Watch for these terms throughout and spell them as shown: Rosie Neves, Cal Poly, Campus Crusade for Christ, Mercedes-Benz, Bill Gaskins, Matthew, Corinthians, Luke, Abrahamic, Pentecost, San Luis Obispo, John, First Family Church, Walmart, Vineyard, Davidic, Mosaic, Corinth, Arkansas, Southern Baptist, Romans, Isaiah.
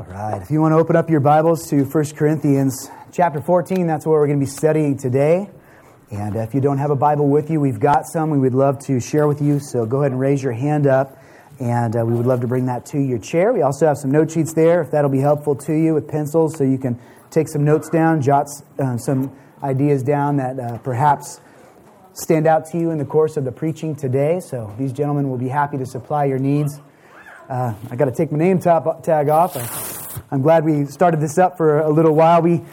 All right, if you want to open up your Bibles to 1 Corinthians chapter 14, that's what we're going to be studying today. And if you don't have a Bible with you, we've got some we would love to share with you. So go ahead and raise your hand up, and we would love to bring that to your chair. We also have some note sheets there, if that'll be helpful to you, with pencils, so you can take some notes down, jot some ideas down that perhaps stand out to you in the course of the preaching today. So these gentlemen will be happy to supply your needs. I got to take my name tag off. I'm glad we started this up for a little while. We're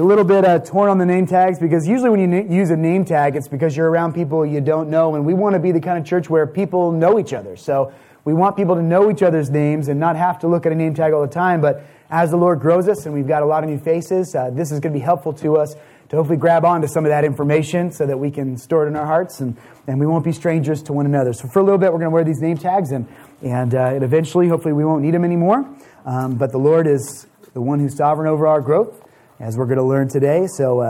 a little bit torn on the name tags, because usually when you use a name tag, it's because you're around people you don't know, and we want to be the kind of church where people know each other. So we want people to know each other's names and not have to look at a name tag all the time. But as the Lord grows us and we've got a lot of new faces, this is going to be helpful to us to hopefully grab onto some of that information so that we can store it in our hearts and we won't be strangers to one another. So for a little bit, we're going to wear these name tags, and eventually, hopefully, we won't need them anymore. But the Lord is the one who's sovereign over our growth, as we're going to learn today. So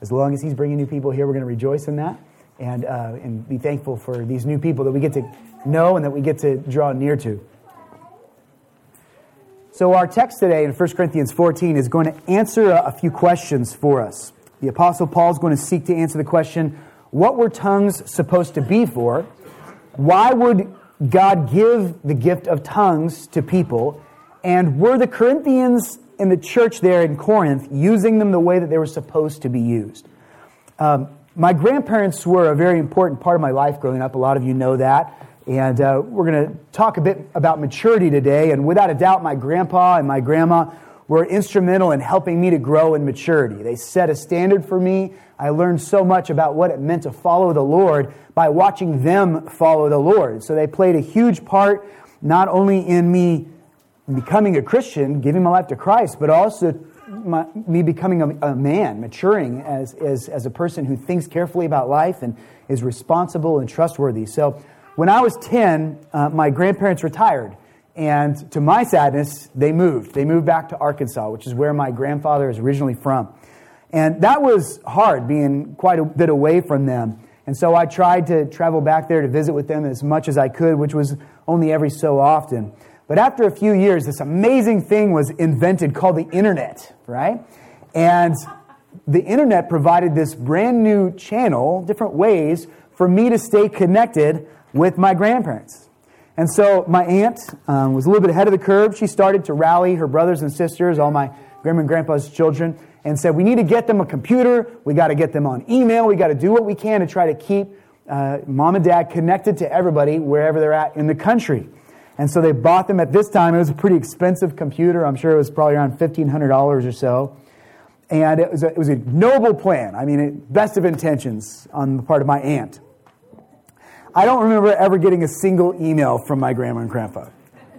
as long as He's bringing new people here, we're going to rejoice in that and be thankful for these new people that we get to know and that we get to draw near to. So our text today in 1 Corinthians 14 is going to answer a few questions for us. The Apostle Paul is going to seek to answer the question, what were tongues supposed to be for? Why would God give the gift of tongues to people? And were the Corinthians in the church there in Corinth using them the way that they were supposed to be used? My grandparents were a very important part of my life growing up. A lot of you know that. And we're going to talk a bit about maturity today. And without a doubt, my grandpa and my grandma were instrumental in helping me to grow in maturity. They set a standard for me. I learned so much about what it meant to follow the Lord by watching them follow the Lord. So they played a huge part, not only in me becoming a Christian, giving my life to Christ, but also me becoming a man, maturing as a person who thinks carefully about life and is responsible and trustworthy. So when I was 10, my grandparents retired. And to my sadness, they moved. They moved back to Arkansas, which is where my grandfather is originally from. And that was hard, being quite a bit away from them. And so I tried to travel back there to visit with them as much as I could, which was only every so often. But after a few years, this amazing thing was invented called the internet, right? And the internet provided this brand new channel, different ways for me to stay connected with my grandparents. And so my aunt was a little bit ahead of the curve. She started to rally her brothers and sisters, all my grandma and grandpa's children, and said, we need to get them a computer. We got to get them on email. We got to do what we can to try to keep mom and dad connected to everybody wherever they're at in the country. And so they bought them. At this time, it was a pretty expensive computer. I'm sure it was probably around $1,500 or so. And it was a noble plan. I mean, best of intentions on the part of my aunt. I don't remember ever getting a single email from my grandma and grandpa.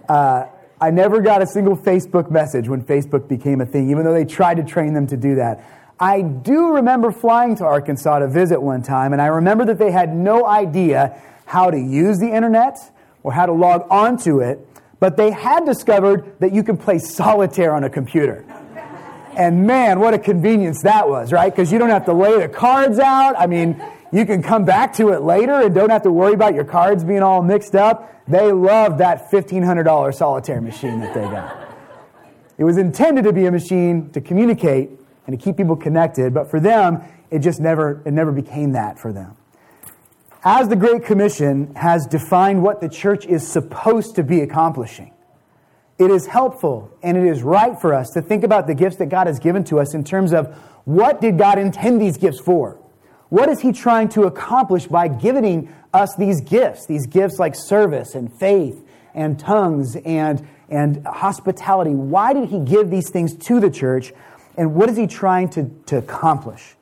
I never got a single Facebook message when Facebook became a thing, even though they tried to train them to do that. I do remember flying to Arkansas to visit one time, and I remember that they had no idea how to use the internet or how to log onto it, but they had discovered that you can play solitaire on a computer. And man, what a convenience that was, right? Because you don't have to lay the cards out. I mean, you can come back to it later and don't have to worry about your cards being all mixed up. They loved that $1,500 solitaire machine that they got. It was intended to be a machine to communicate and to keep people connected, but for them, it never became that for them. As the Great Commission has defined what the church is supposed to be accomplishing, it is helpful and it is right for us to think about the gifts that God has given to us in terms of what did God intend these gifts for? What is He trying to accomplish by giving us these gifts? These gifts like service and faith and tongues and hospitality. Why did He give these things to the church? And what is He trying to accomplish?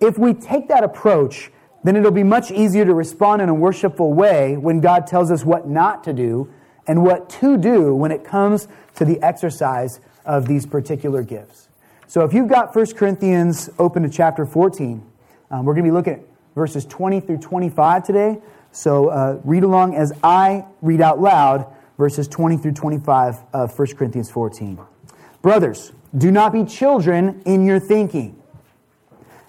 If we take that approach, then it'll be much easier to respond in a worshipful way when God tells us what not to do and what to do when it comes to the exercise of these particular gifts. So if you've got 1 Corinthians open to chapter 14... we're going to be looking at verses 20 through 25 today. So read along as I read out loud verses 20 through 25 of 1 Corinthians 14. Brothers, do not be children in your thinking.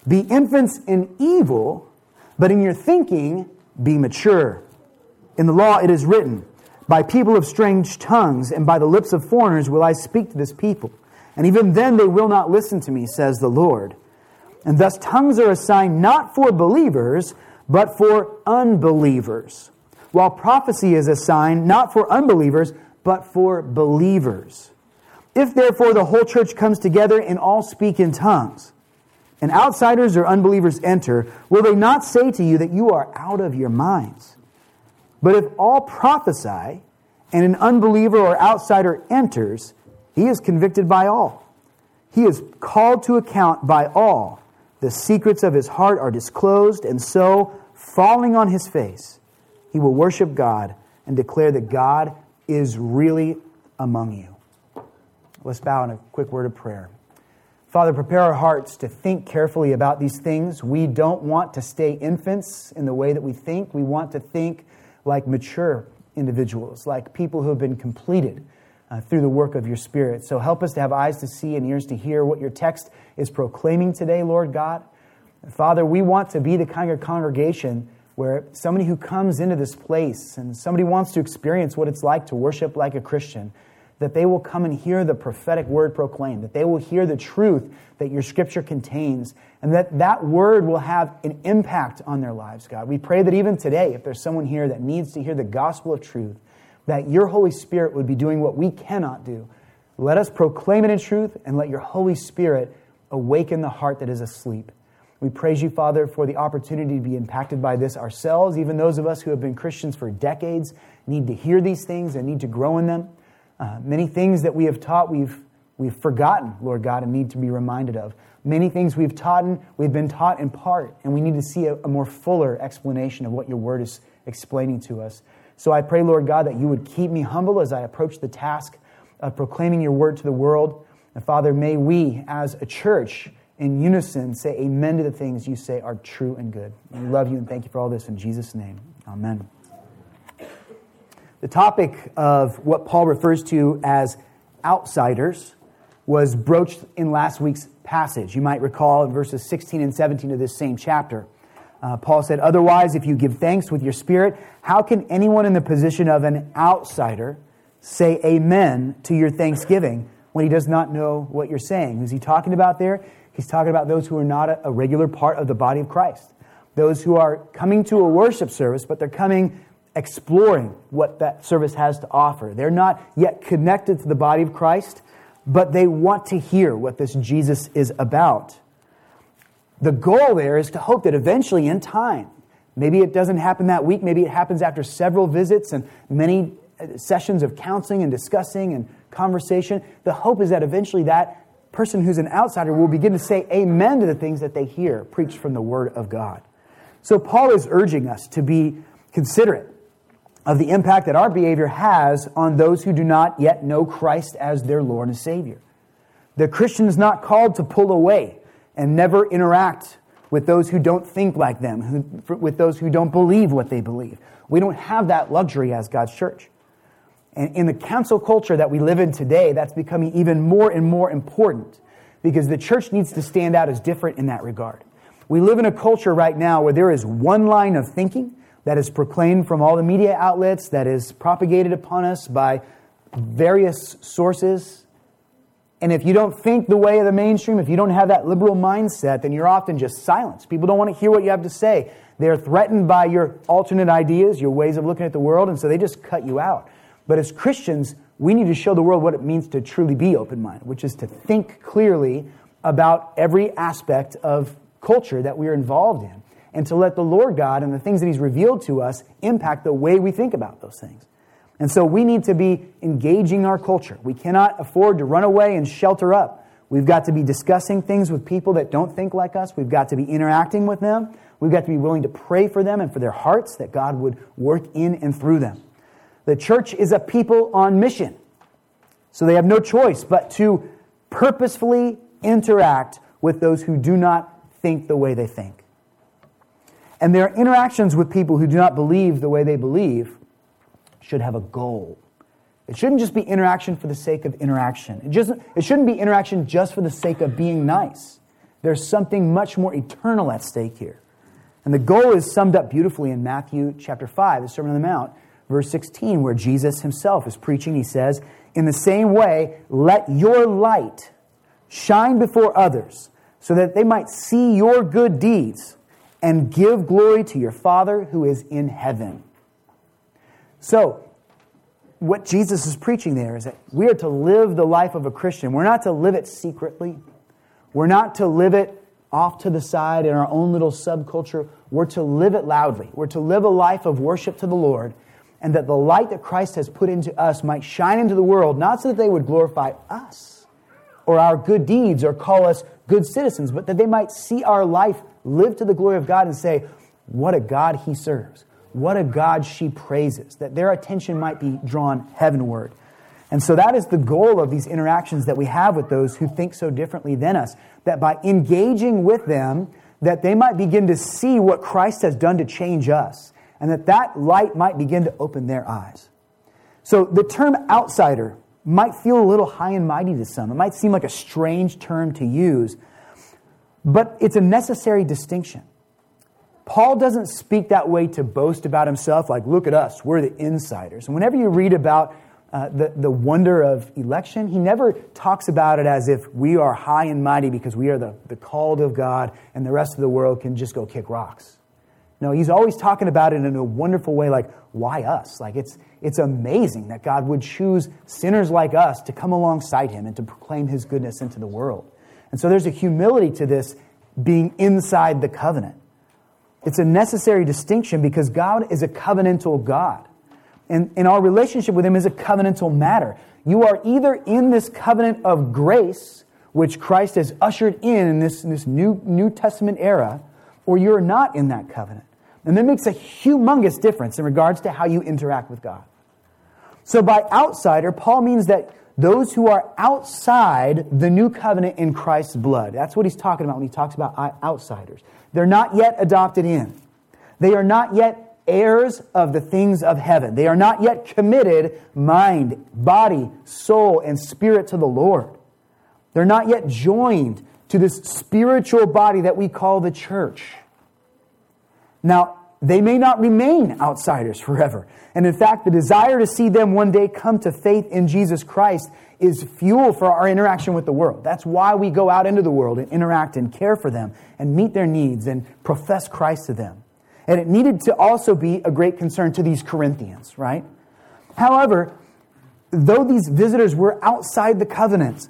Be infants in evil, but in your thinking be mature. In the law it is written, By people of strange tongues and by the lips of foreigners will I speak to this people. And even then they will not listen to me, says the Lord. And thus tongues are a sign not for believers, but for unbelievers. While prophecy is a sign not for unbelievers, but for believers. If therefore the whole church comes together and all speak in tongues, and outsiders or unbelievers enter, will they not say to you that you are out of your minds? But if all prophesy, and an unbeliever or outsider enters, he is convicted by all. He is called to account by all. The secrets of his heart are disclosed, and so, falling on his face, he will worship God and declare that God is really among you. Let's bow in a quick word of prayer. Father, prepare our hearts to think carefully about these things. We don't want to stay infants in the way that we think. We want to think like mature individuals, like people who have been completed through the work of your Spirit. So help us to have eyes to see and ears to hear what your text is proclaiming today, Lord God. Father, we want to be the kind of congregation where somebody who comes into this place and somebody wants to experience what it's like to worship like a Christian, that they will come and hear the prophetic word proclaimed, that they will hear the truth that your Scripture contains, and that word will have an impact on their lives, God. We pray that even today, if there's someone here that needs to hear the gospel of truth, that your Holy Spirit would be doing what we cannot do. Let us proclaim it in truth, and let your Holy Spirit awaken the heart that is asleep. We praise you, Father, for the opportunity to be impacted by this ourselves. Even those of us who have been Christians for decades need to hear these things and need to grow in them. Many things that we have taught, we've forgotten, Lord God, and need to be reminded of. Many things we've been taught in part, and we need to see a more fuller explanation of what your word is explaining to us. So I pray, Lord God, that you would keep me humble as I approach the task of proclaiming your word to the world. And Father, may we as a church in unison say amen to the things you say are true and good. And we love you and thank you for all this in Jesus' name. Amen. The topic of what Paul refers to as outsiders was broached in last week's passage. You might recall in verses 16 and 17 of this same chapter. Paul said, "Otherwise, if you give thanks with your spirit, how can anyone in the position of an outsider say amen to your thanksgiving when he does not know what you're saying?" Who's he talking about there? He's talking about those who are not a regular part of the body of Christ. Those who are coming to a worship service, but they're coming exploring what that service has to offer. They're not yet connected to the body of Christ, but they want to hear what this Jesus is about. The goal there is to hope that eventually in time, maybe it doesn't happen that week, maybe it happens after several visits and many sessions of counseling and discussing and conversation, the hope is that eventually that person who's an outsider will begin to say amen to the things that they hear preached from the Word of God. So Paul is urging us to be considerate of the impact that our behavior has on those who do not yet know Christ as their Lord and Savior. The Christian is not called to pull away and never interact with those who don't think like them, with those who don't believe what they believe. We don't have that luxury as God's church. And in the cancel culture that we live in today, that's becoming even more and more important because the church needs to stand out as different in that regard. We live in a culture right now where there is one line of thinking that is proclaimed from all the media outlets, that is propagated upon us by various sources. And if you don't think the way of the mainstream, if you don't have that liberal mindset, then you're often just silenced. People don't want to hear what you have to say. They're threatened by your alternate ideas, your ways of looking at the world, and so they just cut you out. But as Christians, we need to show the world what it means to truly be open-minded, which is to think clearly about every aspect of culture that we are involved in, and to let the Lord God and the things that He's revealed to us impact the way we think about those things. And so we need to be engaging our culture. We cannot afford to run away and shelter up. We've got to be discussing things with people that don't think like us. We've got to be interacting with them. We've got to be willing to pray for them and for their hearts that God would work in and through them. The church is a people on mission. So they have no choice but to purposefully interact with those who do not think the way they think. And their interactions with people who do not believe the way they believe should have a goal. It shouldn't just be interaction for the sake of interaction. It shouldn't be interaction just for the sake of being nice. There's something much more eternal at stake here. And the goal is summed up beautifully in Matthew chapter 5, the Sermon on the Mount, verse 16, where Jesus himself is preaching. He says, in the same way, let your light shine before others so that they might see your good deeds and give glory to your Father who is in heaven. So, what Jesus is preaching there is that we are to live the life of a Christian. We're not to live it secretly. We're not to live it off to the side in our own little subculture. We're to live it loudly. We're to live a life of worship to the Lord, and that the light that Christ has put into us might shine into the world, not so that they would glorify us or our good deeds or call us good citizens, but that they might see our life lived to the glory of God and say, what a God he serves. What a God she praises, that their attention might be drawn heavenward. And so that is the goal of these interactions that we have with those who think so differently than us, that by engaging with them, that they might begin to see what Christ has done to change us, and that that light might begin to open their eyes. So the term outsider might feel a little high and mighty to some. It might seem like a strange term to use, but it's a necessary distinction. Paul doesn't speak that way to boast about himself, like, look at us, we're the insiders. And whenever you read about the wonder of election, he never talks about it as if we are high and mighty because we are the called of God and the rest of the world can just go kick rocks. No, he's always talking about it in a wonderful way, like, why us? Like, it's amazing that God would choose sinners like us to come alongside him and to proclaim his goodness into the world. And so there's a humility to this being inside the covenant. It's a necessary distinction because God is a covenantal God. And our relationship with him is a covenantal matter. You are either in this covenant of grace, which Christ has ushered in this New Testament era, or you're not in that covenant. And that makes a humongous difference in regards to how you interact with God. So by outsider, Paul means that those who are outside the new covenant in Christ's blood. That's what he's talking about when he talks about outsiders. They're not yet adopted in. They are not yet heirs of the things of heaven. They are not yet committed mind, body, soul, and spirit to the Lord. They're not yet joined to this spiritual body that we call the church. Now, they may not remain outsiders forever. And in fact, the desire to see them one day come to faith in Jesus Christ is fuel for our interaction with the world. That's why we go out into the world and interact and care for them and meet their needs and profess Christ to them. And it needed to also be a great concern to these Corinthians, right? However, though these visitors were outside the covenant,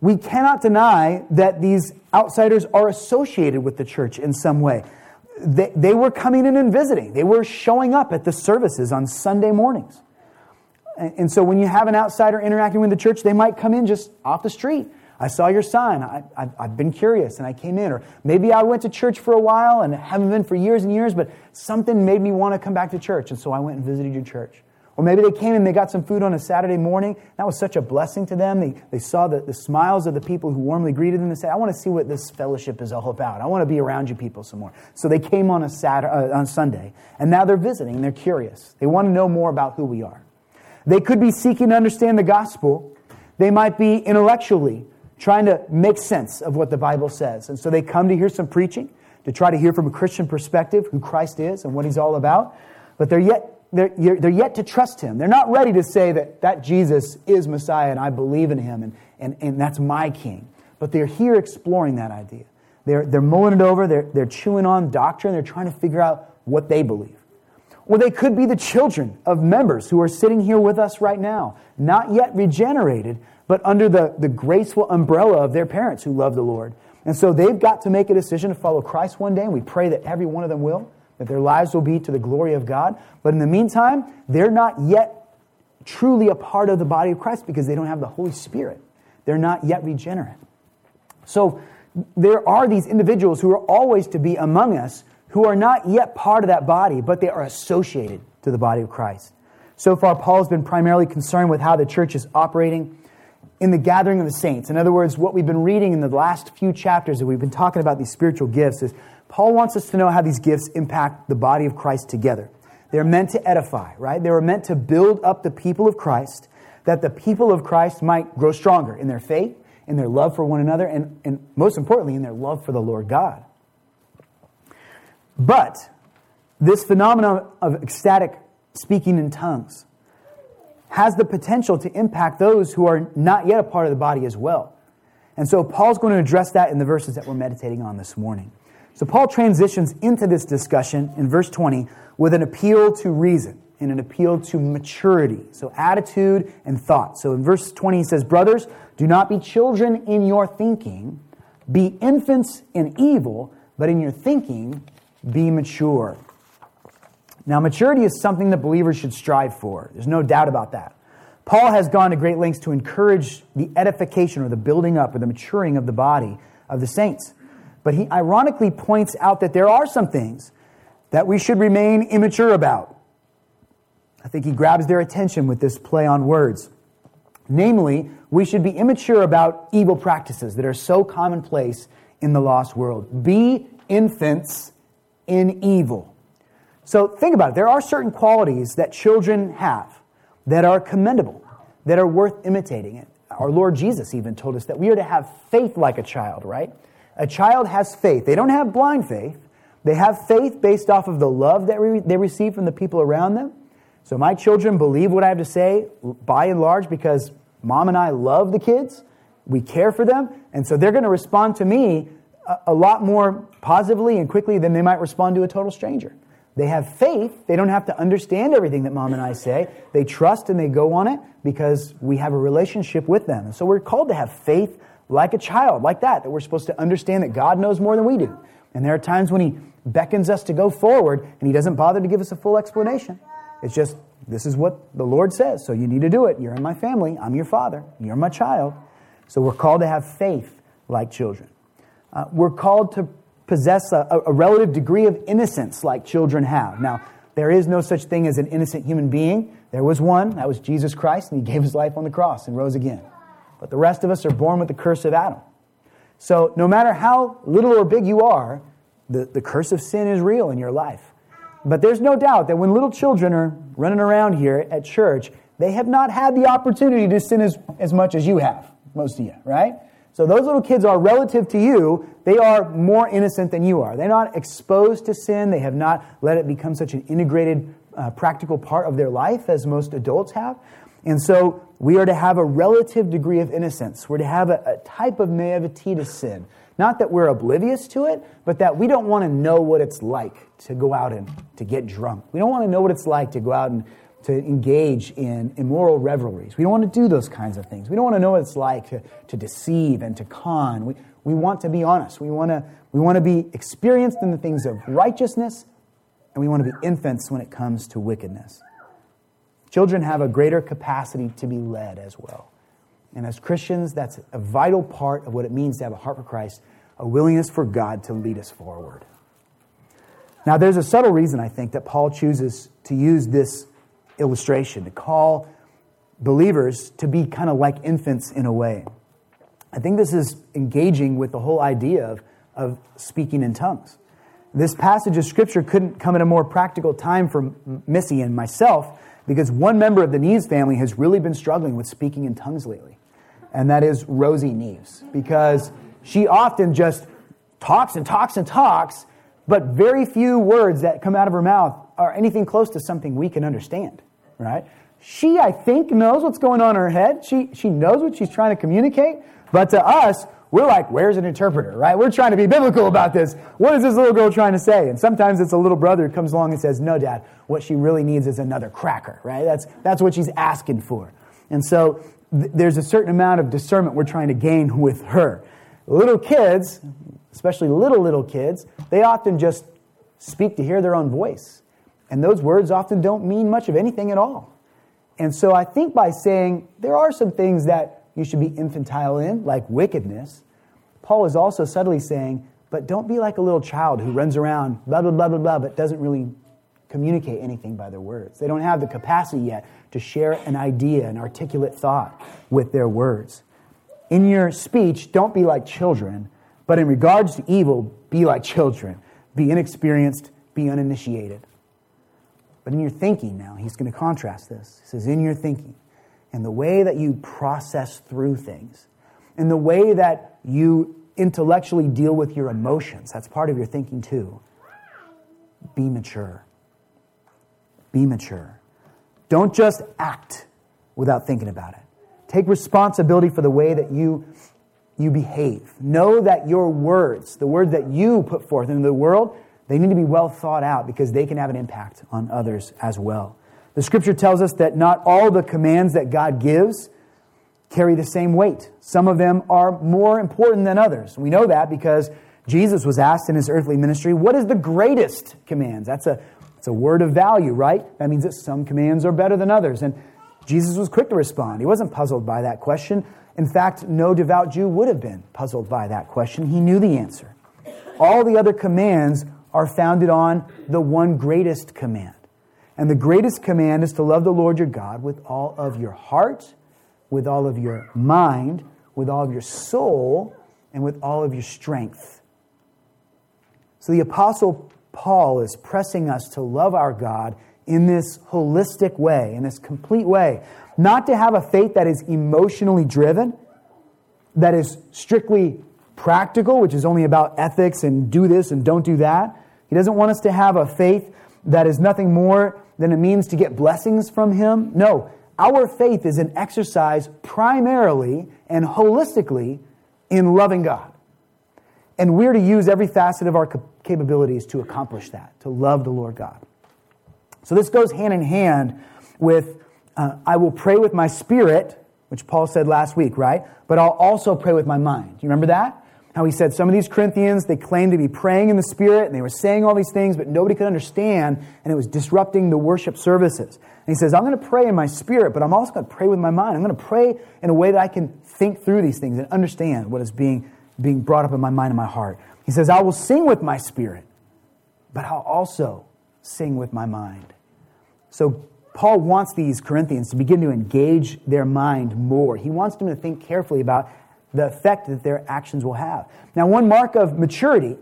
we cannot deny that these outsiders are associated with the church in some way. They were coming in and visiting. They were showing up at the services on Sunday mornings. And so when you have an outsider interacting with the church, they might come in just off the street. I saw your sign. I've been curious and I came in. Or maybe I went to church for a while and haven't been for years and years, but something made me want to come back to church. And so I went and visited your church. Or maybe they came and they got some food on a Saturday morning. That was such a blessing to them. They saw the smiles of the people who warmly greeted them and said, I want to see what this fellowship is all about. I want to be around you people some more. So they came on on Sunday, and now they're visiting and they're curious. They want to know more about who we are. They could be seeking to understand the gospel. They might be intellectually trying to make sense of what the Bible says. And so they come to hear some preaching, to try to hear from a Christian perspective who Christ is and what he's all about. But they're yet to trust him. They're not ready to say that Jesus is Messiah and I believe in him and that's my king. But they're here exploring that idea. They're mulling it over. They're chewing on doctrine. They're trying to figure out what they believe. Or they could be the children of members who are sitting here with us right now, not yet regenerated, but under the graceful umbrella of their parents who love the Lord. And so they've got to make a decision to follow Christ one day, and we pray that every one of them will, that their lives will be to the glory of God. But in the meantime, they're not yet truly a part of the body of Christ because they don't have the Holy Spirit. They're not yet regenerate. So there are these individuals who are always to be among us who are not yet part of that body, but they are associated to the body of Christ. So far, Paul's been primarily concerned with how the church is operating in the gathering of the saints. In other words, what we've been reading in the last few chapters that we've been talking about these spiritual gifts is Paul wants us to know how these gifts impact the body of Christ together. They're meant to edify, right? They were meant to build up the people of Christ, that the people of Christ might grow stronger in their faith, in their love for one another, and most importantly, in their love for the Lord God. But this phenomenon of ecstatic speaking in tongues, has the potential to impact those who are not yet a part of the body as well. And so Paul's going to address that in the verses that we're meditating on this morning. So Paul transitions into this discussion in verse 20 with an appeal to reason and an appeal to maturity. So attitude and thought. So in verse 20 he says, "Brothers, do not be children in your thinking. Be infants in evil, but in your thinking be mature." Now, maturity is something that believers should strive for. There's no doubt about that. Paul has gone to great lengths to encourage the edification or the building up or the maturing of the body of the saints. But he ironically points out that there are some things that we should remain immature about. I think he grabs their attention with this play on words. Namely, we should be immature about evil practices that are so commonplace in the lost world. Be infants in evil. So think about it. There are certain qualities that children have that are commendable, that are worth imitating. Our Lord Jesus even told us that we are to have faith like a child, right? A child has faith. They don't have blind faith. They have faith based off of the love that they receive from the people around them. So my children believe what I have to say by and large because Mom and I love the kids. We care for them. And so they're going to respond to me a lot more positively and quickly than they might respond to a total stranger. They have faith. They don't have to understand everything that Mom and I say. They trust and they go on it because we have a relationship with them. And so we're called to have faith like a child, like that we're supposed to understand that God knows more than we do. And there are times when He beckons us to go forward and He doesn't bother to give us a full explanation. It's just, this is what the Lord says, so you need to do it. You're in my family. I'm your father. You're my child. So we're called to have faith like children. We're called to possess a relative degree of innocence like children have. Now, there is no such thing as an innocent human being. There was one. That was Jesus Christ, and He gave His life on the cross and rose again. But the rest of us are born with the curse of Adam. So no matter how little or big you are, the curse of sin is real in your life. But there's no doubt that when little children are running around here at church, they have not had the opportunity to sin as much as you have, most of you, right? So those little kids are relative to you. They are more innocent than you are. They're not exposed to sin. They have not let it become such an integrated, practical part of their life as most adults have. And so we are to have a relative degree of innocence. We're to have a type of naivety to sin. Not that we're oblivious to it, but that we don't want to know what it's like to go out and to get drunk. We don't want to know what it's like to go out and to engage in immoral revelries. We don't want to do those kinds of things. We don't want to know what it's like to deceive and to con. We want to be honest. We want to be experienced in the things of righteousness, and we want to be infants when it comes to wickedness. Children have a greater capacity to be led as well. And as Christians, that's a vital part of what it means to have a heart for Christ, a willingness for God to lead us forward. Now, there's a subtle reason, I think, that Paul chooses to use this illustration, to call believers to be kind of like infants in a way. I think this is engaging with the whole idea of speaking in tongues. This passage of Scripture couldn't come at a more practical time for Missy and myself, because one member of the Neves family has really been struggling with speaking in tongues lately, and that is Rosie Neves, because she often just talks and talks and talks, but very few words that come out of her mouth are anything close to something we can understand, right? She, I think, knows what's going on in her head. She knows what she's trying to communicate, but to us, we're like, where's an interpreter, right? We're trying to be biblical about this. What is this little girl trying to say? And sometimes it's a little brother who comes along and says, no, Dad, what she really needs is another cracker, right? That's what she's asking for. And so there's a certain amount of discernment we're trying to gain with her. Little kids, especially little kids, they often just speak to hear their own voice. And those words often don't mean much of anything at all. And so I think by saying there are some things that you should be infantile in, like wickedness, Paul is also subtly saying, but don't be like a little child who runs around, blah, blah, blah, blah, blah, but doesn't really communicate anything by their words. They don't have the capacity yet to share an idea, an articulate thought with their words. In your speech, don't be like children, but in regards to evil, be like children. Be inexperienced, be uninitiated. But in your thinking now, he's going to contrast this. He says, in your thinking, and the way that you process through things, and the way that you intellectually deal with your emotions, that's part of your thinking too. Be mature. Be mature. Don't just act without thinking about it. Take responsibility for the way that you behave. Know that your words, the words that you put forth into the world, they need to be well thought out because they can have an impact on others as well. The Scripture tells us that not all the commands that God gives carry the same weight. Some of them are more important than others. We know that because Jesus was asked in his earthly ministry, what is the greatest command? That's a word of value, right? That means that some commands are better than others. And Jesus was quick to respond. He wasn't puzzled by that question. In fact, no devout Jew would have been puzzled by that question. He knew the answer. All the other commands are founded on the one greatest command. And the greatest command is to love the Lord your God with all of your heart, with all of your mind, with all of your soul, and with all of your strength. So the Apostle Paul is pressing us to love our God in this holistic way, in this complete way. Not to have a faith that is emotionally driven, that is strictly practical, which is only about ethics and do this and don't do that. He doesn't want us to have a faith that is nothing more than a means to get blessings from Him. No, our faith is an exercise primarily and holistically in loving God. And we're to use every facet of our capabilities to accomplish that, to love the Lord God. So this goes hand in hand with I will pray with my spirit, which Paul said last week, right? But I'll also pray with my mind. You remember that? How he said some of these Corinthians, they claimed to be praying in the spirit, and they were saying all these things, but nobody could understand, and it was disrupting the worship services. And he says, I'm going to pray in my spirit, but I'm also going to pray with my mind. I'm going to pray in a way that I can think through these things and understand what is being brought up in my mind and my heart. He says, I will sing with my spirit, but I'll also sing with my mind. So Paul wants these Corinthians to begin to engage their mind more. He wants them to think carefully about the effect that their actions will have. Now, one mark of maturity,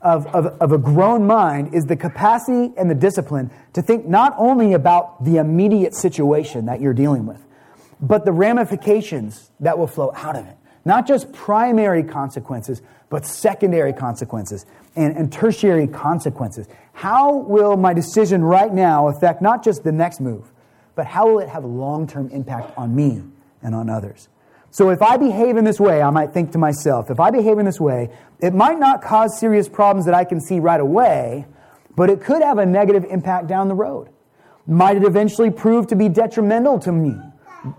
of a grown mind, is the capacity and the discipline to think not only about the immediate situation that you're dealing with, but the ramifications that will flow out of it. Not just primary consequences, but secondary consequences and tertiary consequences. How will my decision right now affect not just the next move, but how will it have a long-term impact on me and on others? So if I behave in this way, I might think to myself, if I behave in this way, it might not cause serious problems that I can see right away, but it could have a negative impact down the road. Might it eventually prove to be detrimental to me?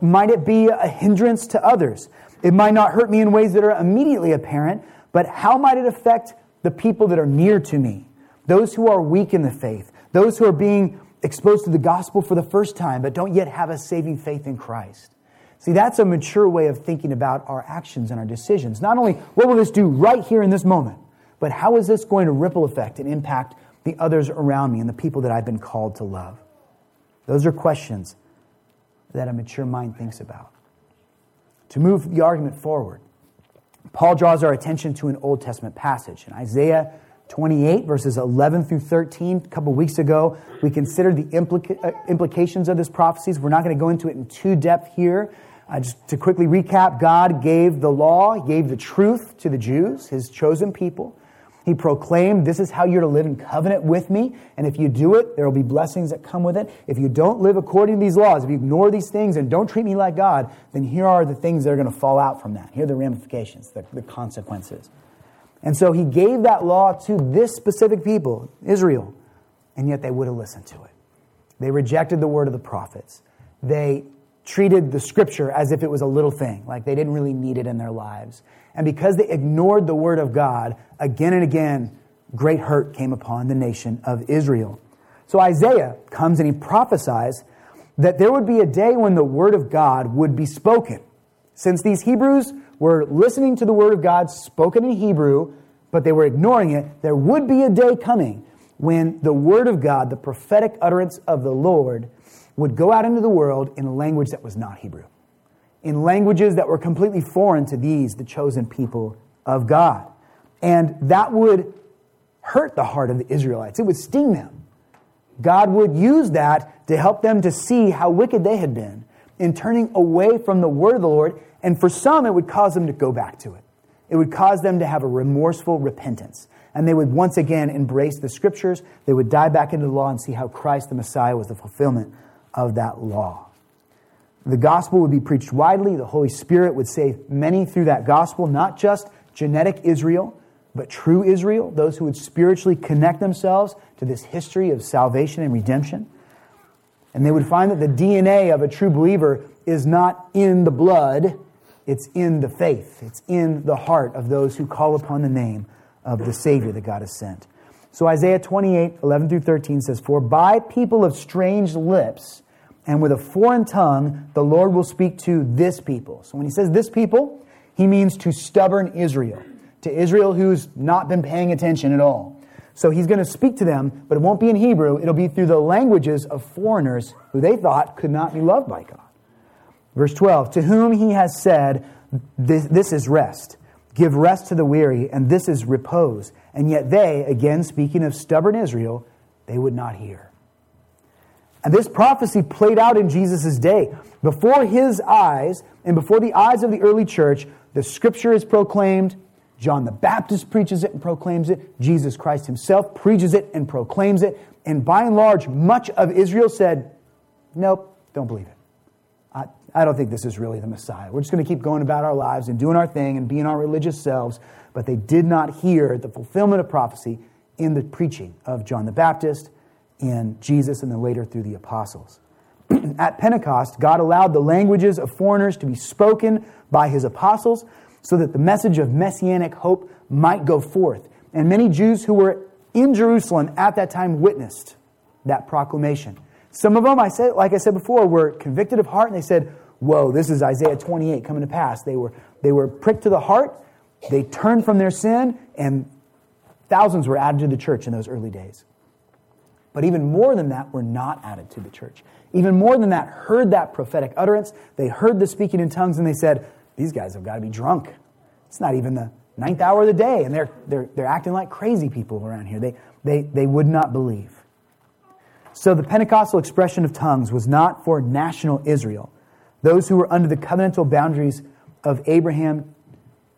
Might it be a hindrance to others? It might not hurt me in ways that are immediately apparent, but how might it affect the people that are near to me? Those who are weak in the faith, those who are being exposed to the gospel for the first time, but don't yet have a saving faith in Christ. See, that's a mature way of thinking about our actions and our decisions. Not only what will this do right here in this moment, but how is this going to ripple effect and impact the others around me and the people that I've been called to love? Those are questions that a mature mind thinks about. To move the argument forward, Paul draws our attention to an Old Testament passage. In Isaiah 28, verses 11 through 13, a couple weeks ago, we considered the implications of these prophecies. We're not going to go into it in too depth here. Just to quickly recap, God gave the law, He gave the truth to the Jews, His chosen people. He proclaimed, this is how you're to live in covenant with me. And if you do it, there will be blessings that come with it. If you don't live according to these laws, if you ignore these things and don't treat me like God, then here are the things that are going to fall out from that. Here are the ramifications, the consequences. And so He gave that law to this specific people, Israel, and yet they would have listened to it. They rejected the word of the prophets. They treated the Scripture as if it was a little thing, like they didn't really need it in their lives. And because they ignored the word of God, again and again, great hurt came upon the nation of Israel. So Isaiah comes and he prophesies that there would be a day when the word of God would be spoken. Since these Hebrews were listening to the word of God spoken in Hebrew, but they were ignoring it, there would be a day coming when the word of God, the prophetic utterance of the Lord, would go out into the world in a language that was not Hebrew, in languages that were completely foreign to these, the chosen people of God. And that would hurt the heart of the Israelites. It would sting them. God would use that to help them to see how wicked they had been in turning away from the word of the Lord. And for some, it would cause them to go back to it. It would cause them to have a remorseful repentance. And they would once again embrace the Scriptures. They would dive back into the law and see how Christ the Messiah was the fulfillment of that law. The gospel would be preached widely. The Holy Spirit would save many through that gospel, not just genetic Israel, but true Israel, those who would spiritually connect themselves to this history of salvation and redemption. And they would find that the DNA of a true believer is not in the blood, it's in the faith. It's in the heart of those who call upon the name of the Savior that God has sent. So Isaiah 28:11-13 says, "For by people of strange lips and with a foreign tongue, the Lord will speak to this people." So when he says this people, he means to stubborn Israel, to Israel who's not been paying attention at all. So he's going to speak to them, but it won't be in Hebrew. It'll be through the languages of foreigners who they thought could not be loved by God. Verse 12, "To whom he has said, this is rest. Give rest to the weary, and this is repose. And yet they," again speaking of stubborn Israel, "they would not hear." And this prophecy played out in Jesus' day. Before his eyes, and before the eyes of the early church, the Scripture is proclaimed. John the Baptist preaches it and proclaims it. Jesus Christ himself preaches it and proclaims it. And by and large, much of Israel said, "Nope, don't believe it. I don't think this is really the Messiah. We're just going to keep going about our lives and doing our thing and being our religious selves." But they did not hear the fulfillment of prophecy in the preaching of John the Baptist and Jesus, and then later through the apostles. At Pentecost, God allowed the languages of foreigners to be spoken by his apostles so that the message of messianic hope might go forth. And many Jews who were in Jerusalem at that time witnessed that proclamation. Some of them, like I said before, were convicted of heart, and they said, "Whoa, this is Isaiah 28 coming to pass." They were pricked to the heart. They turned from their sin, and thousands were added to the church in those early days. But even more than that were not added to the church. Even more than that heard that prophetic utterance. They heard the speaking in tongues, and they said, "These guys have got to be drunk. It's not even the ninth hour of the day, and they're acting like crazy people around here." They would not believe. So the Pentecostal expression of tongues was not for national Israel, those who were under the covenantal boundaries of Abraham,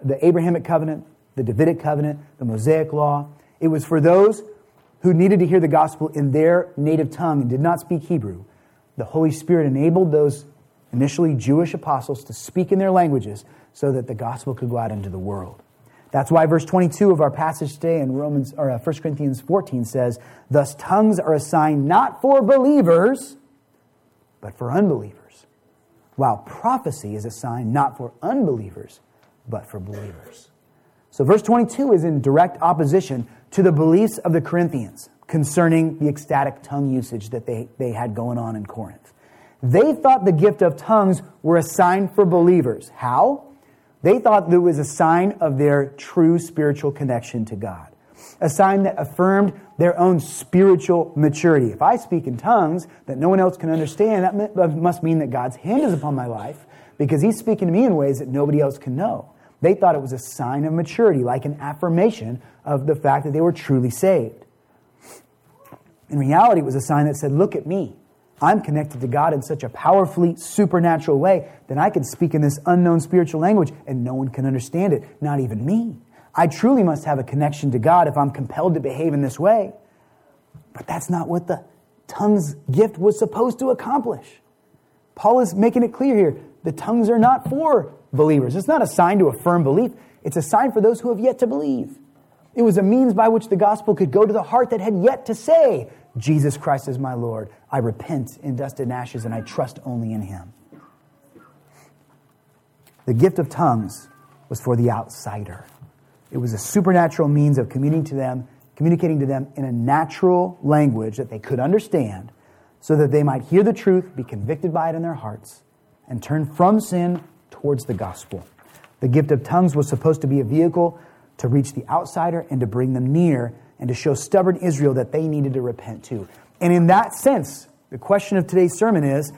the Abrahamic covenant, the Davidic covenant, the Mosaic law. It was for those who needed to hear the gospel in their native tongue and did not speak Hebrew. The Holy Spirit enabled those initially Jewish apostles to speak in their languages so that the gospel could go out into the world. That's why verse 22 of our passage today in Romans or 1 Corinthians 14 says, "Thus tongues are a sign not for believers, but for unbelievers, while prophecy is a sign not for unbelievers, but for believers." So verse 22 is in direct opposition to the beliefs of the Corinthians concerning the ecstatic tongue usage that they had going on in Corinth. They thought the gift of tongues were a sign for believers. How? They thought that it was a sign of their true spiritual connection to God, a sign that affirmed their own spiritual maturity. If I speak in tongues that no one else can understand, that must mean that God's hand is upon my life because he's speaking to me in ways that nobody else can know. They thought it was a sign of maturity, like an affirmation of the fact that they were truly saved. In reality, it was a sign that said, "Look at me. I'm connected to God in such a powerfully supernatural way that I can speak in this unknown spiritual language and no one can understand it, not even me. I truly must have a connection to God if I'm compelled to behave in this way." But that's not what the tongues gift was supposed to accomplish. Paul is making it clear here. The tongues are not for believers. It's not a sign to affirm belief. It's a sign for those who have yet to believe. It was a means by which the gospel could go to the heart that had yet to say, "Jesus Christ is my Lord. I repent in dust and ashes, and I trust only in him." The gift of tongues was for the outsider. It was a supernatural means of communicating to them in a natural language that they could understand so that they might hear the truth, be convicted by it in their hearts, and turn from sin towards the gospel. The gift of tongues was supposed to be a vehicle to reach the outsider and to bring them near and to show stubborn Israel that they needed to repent too. And in that sense, the question of today's sermon is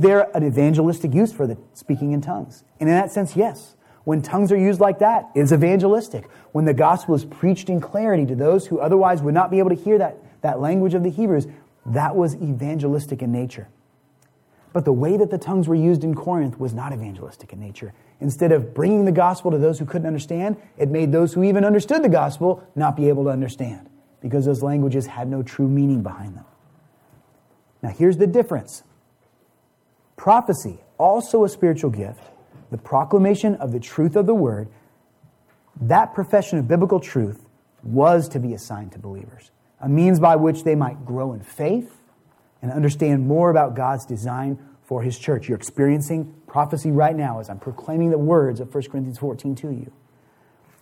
there an evangelistic use for the speaking in tongues? And in that sense, yes. When tongues are used like that, it's evangelistic. When the gospel is preached in clarity to those who otherwise would not be able to hear that language of the Hebrews, that was evangelistic in nature. But the way that the tongues were used in Corinth was not evangelistic in nature. Instead of bringing the gospel to those who couldn't understand, it made those who even understood the gospel not be able to understand because those languages had no true meaning behind them. Now here's the difference. Prophecy, also a spiritual gift, the proclamation of the truth of the word, that profession of biblical truth was to be assigned to believers, a means by which they might grow in faith and understand more about God's design for His church. You're experiencing prophecy right now as I'm proclaiming the words of 1 Corinthians 14 to you.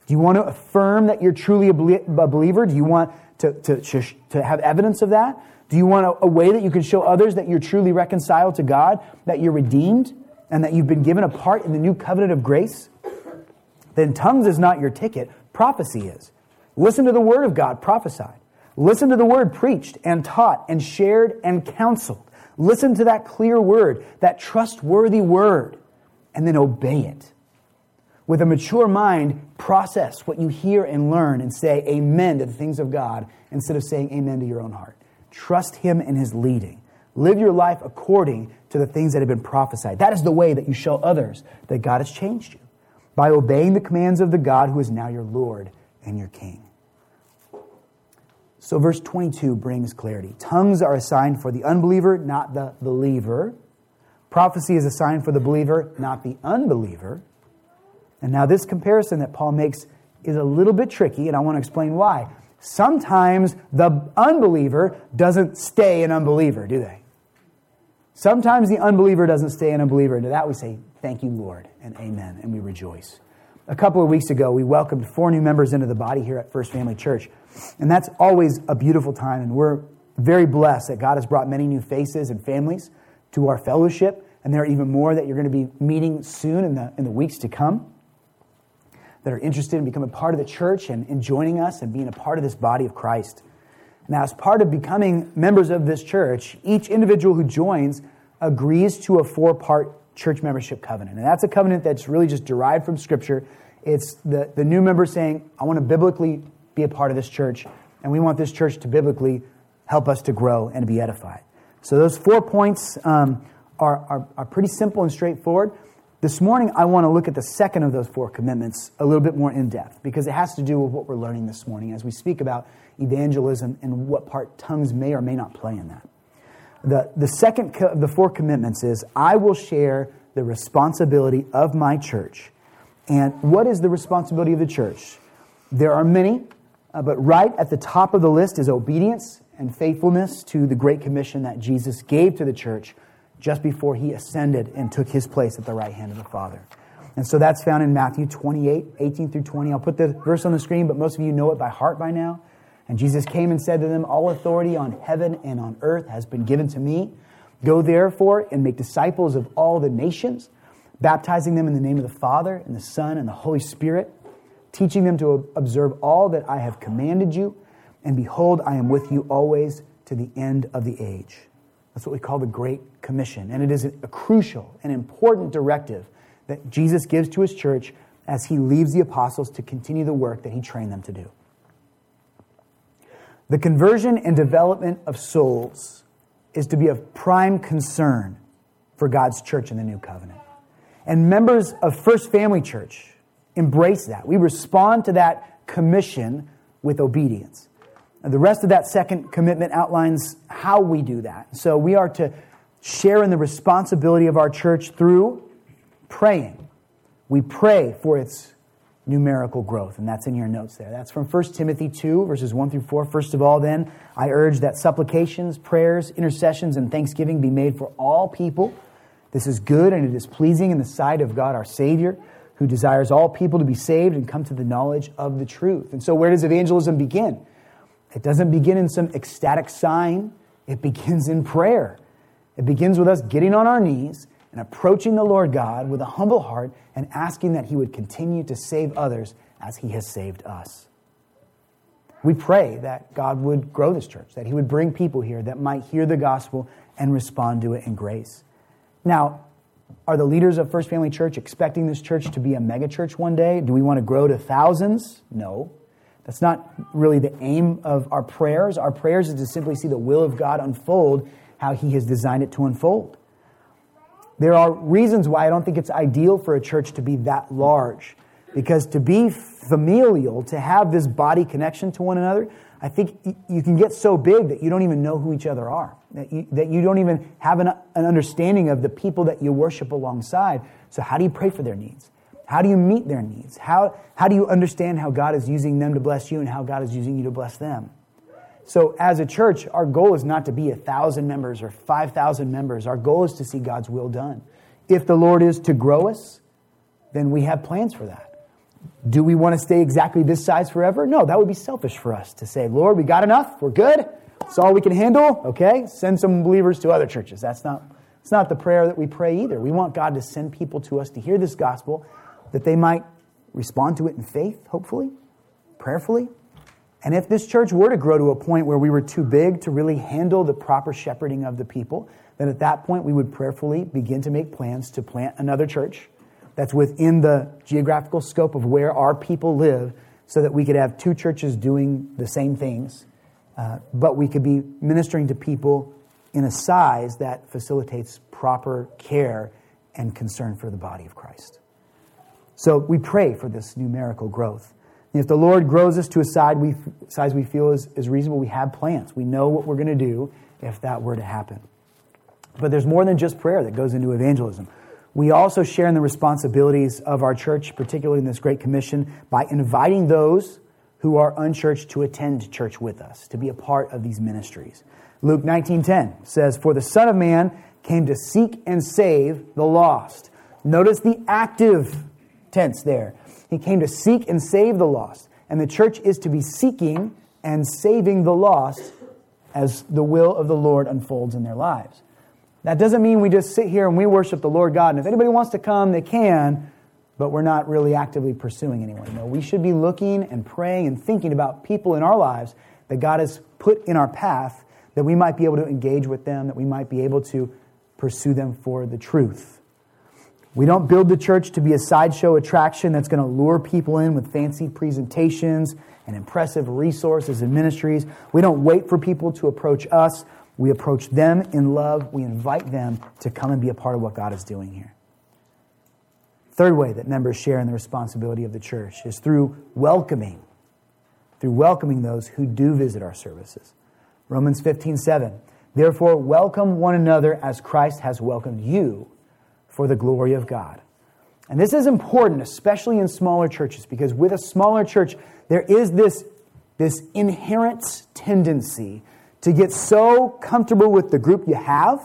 Do you want to affirm that you're truly a believer? Do you want to have evidence of that? Do you want a way that you can show others that you're truly reconciled to God, that you're redeemed, and that you've been given a part in the new covenant of grace? Then tongues is not your ticket. Prophecy is. Listen to the word of God prophesied. Listen to the word preached and taught and shared and counseled. Listen to that clear word, that trustworthy word, and then obey it. With a mature mind, process what you hear and learn and say amen to the things of God instead of saying amen to your own heart. Trust Him and His leading. Live your life according to the things that have been prophesied. That is the way that you show others that God has changed you, by obeying the commands of the God who is now your Lord and your King. So verse 22 brings clarity. Tongues are assigned for the unbeliever, not the believer. Prophecy is assigned for the believer, not the unbeliever. And now this comparison that Paul makes is a little bit tricky, and I want to explain why. Sometimes the unbeliever doesn't stay an unbeliever, do they? Sometimes the unbeliever doesn't stay an unbeliever, and to that we say, thank you, Lord, and amen, and we rejoice. A couple of weeks ago, we welcomed 4 new members into the body here at First Family Church, and that's always a beautiful time, and we're very blessed that God has brought many new faces and families to our fellowship, and there are even more that you're going to be meeting soon in the weeks to come that are interested in becoming part of the church and joining us and being a part of this body of Christ. Now, as part of becoming members of this church, each individual who joins agrees to a 4-part church membership covenant. And that's a covenant that's really just derived from Scripture. It's the new member saying, I want to biblically be a part of this church, and we want this church to biblically help us to grow and to be edified. So those 4 points are pretty simple and straightforward. This morning, I want to look at the second of those 4 commitments a little bit more in depth, because it has to do with what we're learning this morning as we speak about evangelism and what part tongues may or may not play in that. The second of the 4 commitments is, I will share the responsibility of my church. And what is the responsibility of the church? There are many, but right at the top of the list is obedience and faithfulness to the Great Commission that Jesus gave to the church just before He ascended and took His place at the right hand of the Father. And so that's found in Matthew 28, 18 through 20. I'll put the verse on the screen, but most of you know it by heart by now. And Jesus came and said to them, all authority on heaven and on earth has been given to me. Go therefore and make disciples of all the nations, baptizing them in the name of the Father and the Son and the Holy Spirit, teaching them to observe all that I have commanded you. And behold, I am with you always to the end of the age. That's what we call the Great Commission. And it is a crucial and important directive that Jesus gives to His church as He leaves the apostles to continue the work that He trained them to do. The conversion and development of souls is to be of prime concern for God's church in the New Covenant. And members of First Family Church embrace that. We respond to that commission with obedience. The rest of that second commitment outlines how we do that. So we are to share in the responsibility of our church through praying. We pray for its numerical growth, and that's in your notes there. That's from 1 Timothy 2, verses 1 through 4. First of all, then, I urge that supplications, prayers, intercessions, and thanksgiving be made for all people. This is good, and it is pleasing in the sight of God our Savior, who desires all people to be saved and come to the knowledge of the truth. And so where does evangelism begin? It doesn't begin in some ecstatic sign. It begins in prayer. It begins with us getting on our knees and approaching the Lord God with a humble heart and asking that He would continue to save others as He has saved us. We pray that God would grow this church, that He would bring people here that might hear the gospel and respond to it in grace. Now, are the leaders of First Family Church expecting this church to be a megachurch one day? Do we want to grow to thousands? No. That's not really the aim of our prayers. Our prayers is to simply see the will of God unfold how He has designed it to unfold. There are reasons why I don't think it's ideal for a church to be that large, because to be familial, to have this body connection to one another, I I think you can get so big that you don't even know who each other are, that you don't even have an understanding of the people that you worship alongside. So how do you pray for their needs? How do you meet their needs? How do you understand how God is using them to bless you and how God is using you to bless them? So as a church, our goal is not to be 1,000 members or 5,000 members. Our goal is to see God's will done. If the Lord is to grow us, then we have plans for that. Do we want to stay exactly this size forever? No, that would be selfish for us to say, Lord, we got enough. We're good. It's all we can handle. Okay, send some believers to other churches. It's not the prayer that we pray either. We want God to send people to us to hear this gospel that they might respond to it in faith, hopefully, prayerfully. And if this church were to grow to a point where we were too big to really handle the proper shepherding of the people, then at that point we would prayerfully begin to make plans to plant another church that's within the geographical scope of where our people live so that we could have two churches doing the same things, but we could be ministering to people in a size that facilitates proper care and concern for the body of Christ. So we pray for this numerical growth. And if the Lord grows us to a size we feel is reasonable, we have plans. We know what we're going to do if that were to happen. But there's more than just prayer that goes into evangelism. We also share in the responsibilities of our church, particularly in this Great Commission, by inviting those who are unchurched to attend church with us, to be a part of these ministries. Luke 19:10 says, "For the Son of Man came to seek and save the lost." Notice the active tense there. He came to seek and save the lost. And the church is to be seeking and saving the lost as the will of the Lord unfolds in their lives. That doesn't mean we just sit here and we worship the Lord God. And if anybody wants to come, they can, but we're not really actively pursuing anyone. No, we should be looking and praying and thinking about people in our lives that God has put in our path, that we might be able to engage with them, that we might be able to pursue them for the truth. We don't build the church to be a sideshow attraction that's going to lure people in with fancy presentations and impressive resources and ministries. We don't wait for people to approach us. We approach them in love. We invite them to come and be a part of what God is doing here. Third way that members share in the responsibility of the church is through welcoming those who do visit our services. Romans 15:7, "Therefore welcome one another as Christ has welcomed you for the glory of God." And this is important, especially in smaller churches, because with a smaller church, there is this inherent tendency to get so comfortable with the group you have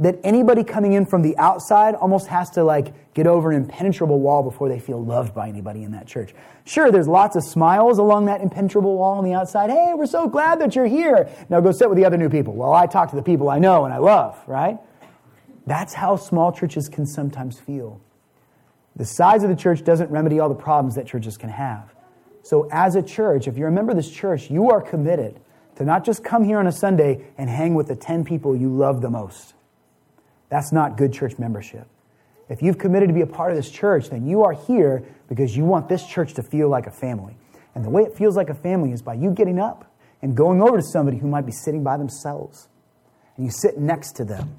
that anybody coming in from the outside almost has to get over an impenetrable wall before they feel loved by anybody in that church. Sure, there's lots of smiles along that impenetrable wall on the outside. "Hey, we're so glad that you're here. Now go sit with the other new people." Well, I talk to the people I know and I love, right? That's how small churches can sometimes feel. The size of the church doesn't remedy all the problems that churches can have. So as a church, if you're a member of this church, you are committed to not just come here on a Sunday and hang with the 10 people you love the most. That's not good church membership. If you've committed to be a part of this church, then you are here because you want this church to feel like a family. And the way it feels like a family is by you getting up and going over to somebody who might be sitting by themselves. And you sit next to them,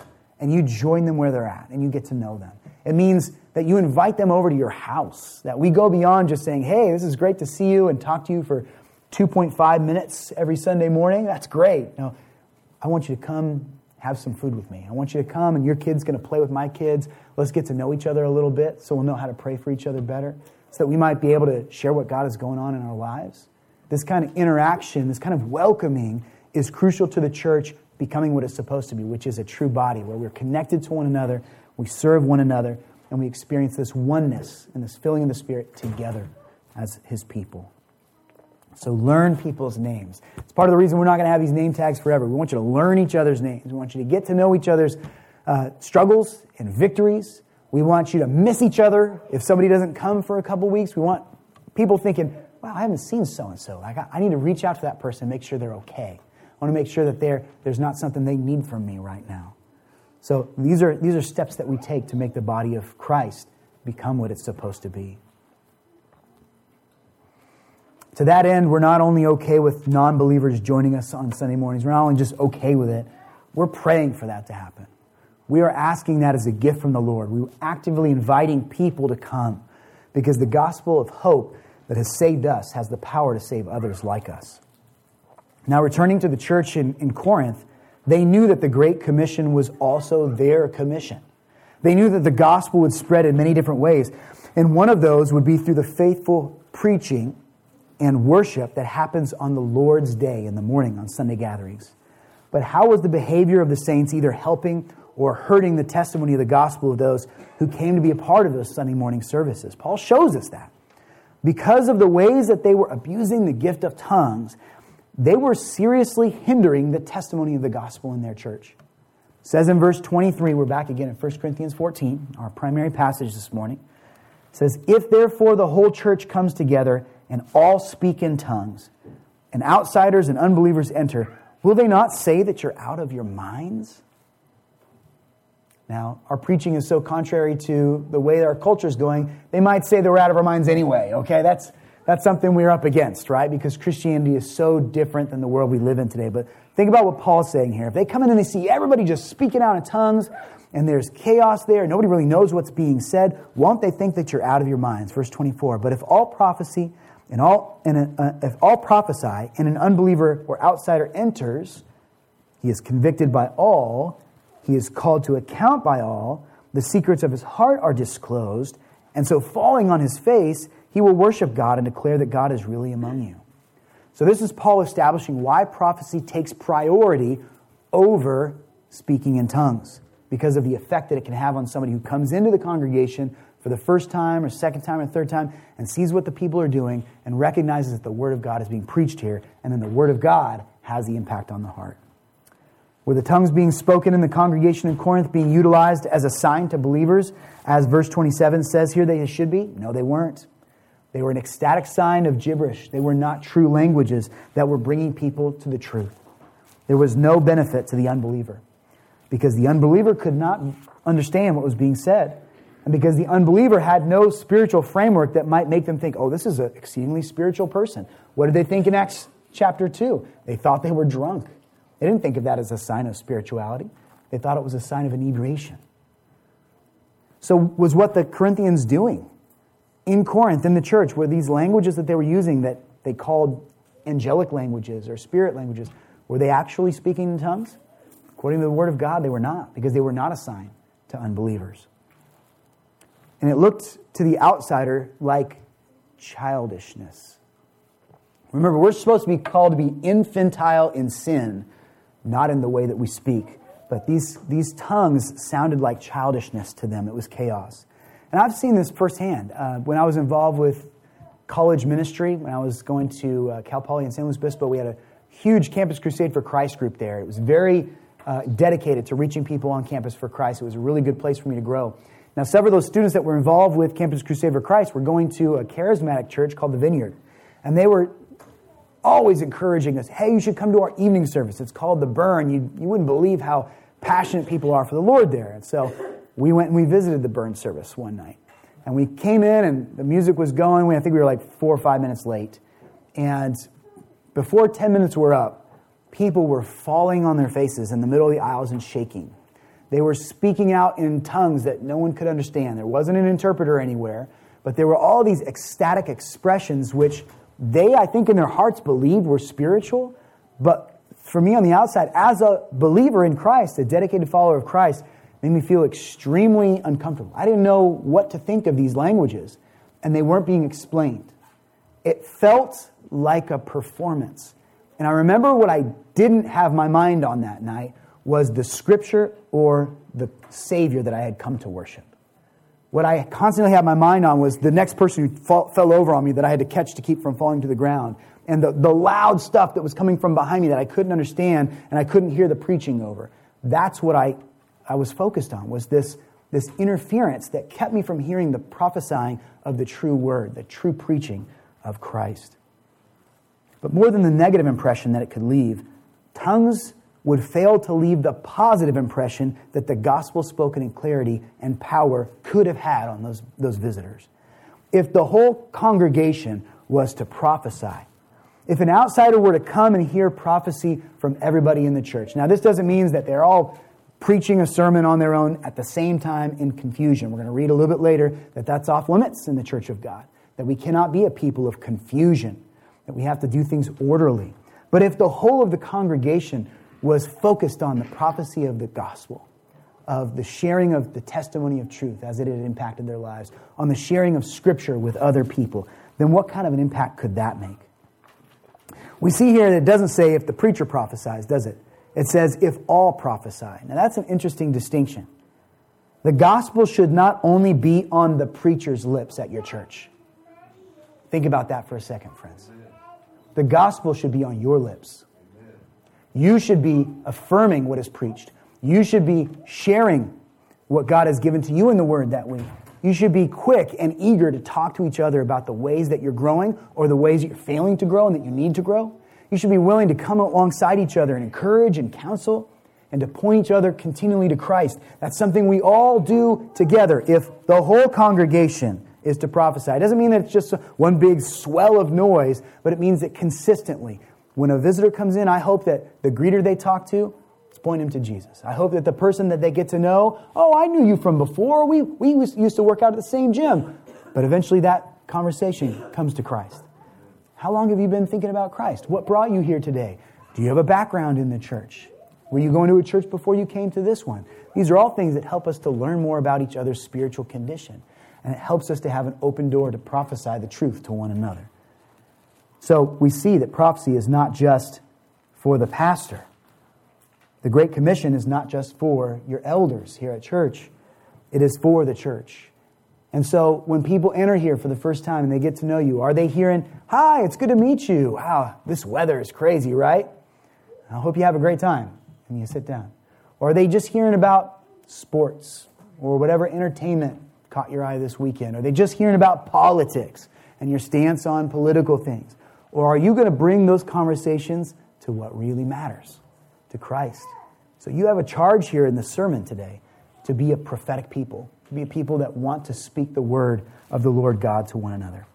and you join them where they're at, and you get to know them. It means that you invite them over to your house, that we go beyond just saying, "Hey, this is great to see you and talk to you for 2.5 minutes every Sunday morning, that's great." No, I want you to come have some food with me. I want you to come, and your kid's going to play with my kids. Let's get to know each other a little bit so we'll know how to pray for each other better so that we might be able to share what God is going on in our lives. This kind of interaction, this kind of welcoming is crucial to the church becoming what it's supposed to be, which is a true body where we're connected to one another, we serve one another, and we experience this oneness and this filling of the Spirit together as His people. So learn people's names. It's part of the reason we're not going to have these name tags forever. We want you to learn each other's names. We want you to get to know each other's struggles and victories. We want you to miss each other. If somebody doesn't come for a couple weeks, we want people thinking, "Wow, I haven't seen so-and-so. I need to reach out to that person and make sure they're okay. I want to make sure that there's not something they need from me right now." So these are steps that we take to make the body of Christ become what it's supposed to be. To that end, we're not only okay with non-believers joining us on Sunday mornings, we're not only just okay with it, we're praying for that to happen. We are asking that as a gift from the Lord. We're actively inviting people to come because the gospel of hope that has saved us has the power to save others like us. Now, returning to the church in Corinth, they knew that the Great Commission was also their commission. They knew that the gospel would spread in many different ways, and one of those would be through the faithful preaching and worship that happens on the Lord's Day in the morning on Sunday gatherings. But how was the behavior of the saints either helping or hurting the testimony of the gospel of those who came to be a part of those Sunday morning services? Paul shows us that. Because of the ways that they were abusing the gift of tongues, they were seriously hindering the testimony of the gospel in their church. It says in verse 23, we're back again in 1 Corinthians 14, our primary passage this morning. It says, "If therefore the whole church comes together and all speak in tongues, and outsiders and unbelievers enter, will they not say that you're out of your minds?" Now, our preaching is so contrary to the way our culture is going, they might say that we're out of our minds anyway, okay? That's something we're up against, right? Because Christianity is so different than the world we live in today. But think about what Paul's saying here. If they come in and they see everybody just speaking out in tongues, and there's chaos there, nobody really knows what's being said, won't they think that you're out of your minds? Verse 24, "But if all prophecy prophesy and an unbeliever or outsider enters, he is convicted by all, he is called to account by all, the secrets of his heart are disclosed, and so falling on his face, he will worship God and declare that God is really among you." So this is Paul establishing why prophecy takes priority over speaking in tongues, because of the effect that it can have on somebody who comes into the congregation for the first time or second time or third time and sees what the people are doing and recognizes that the Word of God is being preached here, and then the Word of God has the impact on the heart. Were the tongues being spoken in the congregation in Corinth being utilized as a sign to believers, as verse 27 says here they should be? No, they weren't. They were an ecstatic sign of gibberish. They were not true languages that were bringing people to the truth. There was no benefit to the unbeliever, because the unbeliever could not understand what was being said, and because the unbeliever had no spiritual framework that might make them think, oh, this is an exceedingly spiritual person. What did they think in Acts chapter 2? They thought they were drunk. They didn't think of that as a sign of spirituality. They thought it was a sign of inebriation. So was what the Corinthians doing in Corinth, in the church, were these languages that they were using that they called angelic languages or spirit languages, were they actually speaking in tongues? According to the Word of God, they were not, because they were not a sign to unbelievers. And it looked to the outsider like childishness. Remember, we're supposed to be called to be infantile in sin, not in the way that we speak. But these tongues sounded like childishness to them. It was chaos. And I've seen this firsthand. When I was involved with college ministry, when I was going to Cal Poly in San Luis Obispo, we had a huge Campus Crusade for Christ group there. It was very dedicated to reaching people on campus for Christ. It was a really good place for me to grow. Now, several of those students that were involved with Campus Crusade for Christ were going to a charismatic church called the Vineyard. And they were always encouraging us, hey, you should come to our evening service. It's called The Burn. You wouldn't believe how passionate people are for the Lord there. And so we went and we visited the Burn service one night. And we came in and the music was going. I think we were like 4 or 5 minutes late. And before 10 minutes were up, people were falling on their faces in the middle of the aisles and shaking. They were speaking out in tongues that no one could understand. There wasn't an interpreter anywhere, but there were all these ecstatic expressions which they, I think, in their hearts believed were spiritual. But for me on the outside, as a believer in Christ, a dedicated follower of Christ, made me feel extremely uncomfortable. I didn't know what to think of these languages, and they weren't being explained. It felt like a performance. And I remember what I didn't have my mind on that night was the Scripture or the Savior that I had come to worship. What I constantly had my mind on was the next person who fell over on me that I had to catch to keep from falling to the ground, and the loud stuff that was coming from behind me that I couldn't understand and I couldn't hear the preaching over. That's what I was focused on, was this interference that kept me from hearing the prophesying of the true word, the true preaching of Christ. But more than the negative impression that it could leave, tongues would fail to leave the positive impression that the gospel spoken in clarity and power could have had on those visitors. If the whole congregation was to prophesy, if an outsider were to come and hear prophecy from everybody in the church. Now, this doesn't mean that they're all preaching a sermon on their own at the same time in confusion. We're going to read a little bit later that that's off limits in the church of God, that we cannot be a people of confusion, that we have to do things orderly. But if the whole of the congregation was focused on the prophecy of the gospel, of the sharing of the testimony of truth as it had impacted their lives, on the sharing of Scripture with other people, then what kind of an impact could that make? We see here that it doesn't say if the preacher prophesies, does it? It says if all prophesy. Now that's an interesting distinction. The gospel should not only be on the preacher's lips at your church. Think about that for a second, friends. The gospel should be on your lips. You should be affirming what is preached. You should be sharing what God has given to you in the Word that week. You should be quick and eager to talk to each other about the ways that you're growing or the ways that you're failing to grow and that you need to grow. You should be willing to come alongside each other and encourage and counsel and to point each other continually to Christ. That's something we all do together if the whole congregation is to prophesy. It doesn't mean that it's just one big swell of noise, but it means that consistently, when a visitor comes in, I hope that the greeter they talk to is point him to Jesus. I hope that the person that they get to know, oh, I knew you from before. We used to work out at the same gym. But eventually that conversation comes to Christ. How long have you been thinking about Christ? What brought you here today? Do you have a background in the church? Were you going to a church before you came to this one? These are all things that help us to learn more about each other's spiritual condition. And it helps us to have an open door to prophesy the truth to one another. So we see that prophecy is not just for the pastor. The Great Commission is not just for your elders here at church. It is for the church. And so when people enter here for the first time and they get to know you, are they hearing, hi, it's good to meet you. Wow, this weather is crazy, right? I hope you have a great time. And you sit down. Or are they just hearing about sports or whatever entertainment caught your eye this weekend? Are they just hearing about politics and your stance on political things? Or are you going to bring those conversations to what really matters, to Christ? So you have a charge here in the sermon today to be a prophetic people, to be a people that want to speak the word of the Lord God to one another.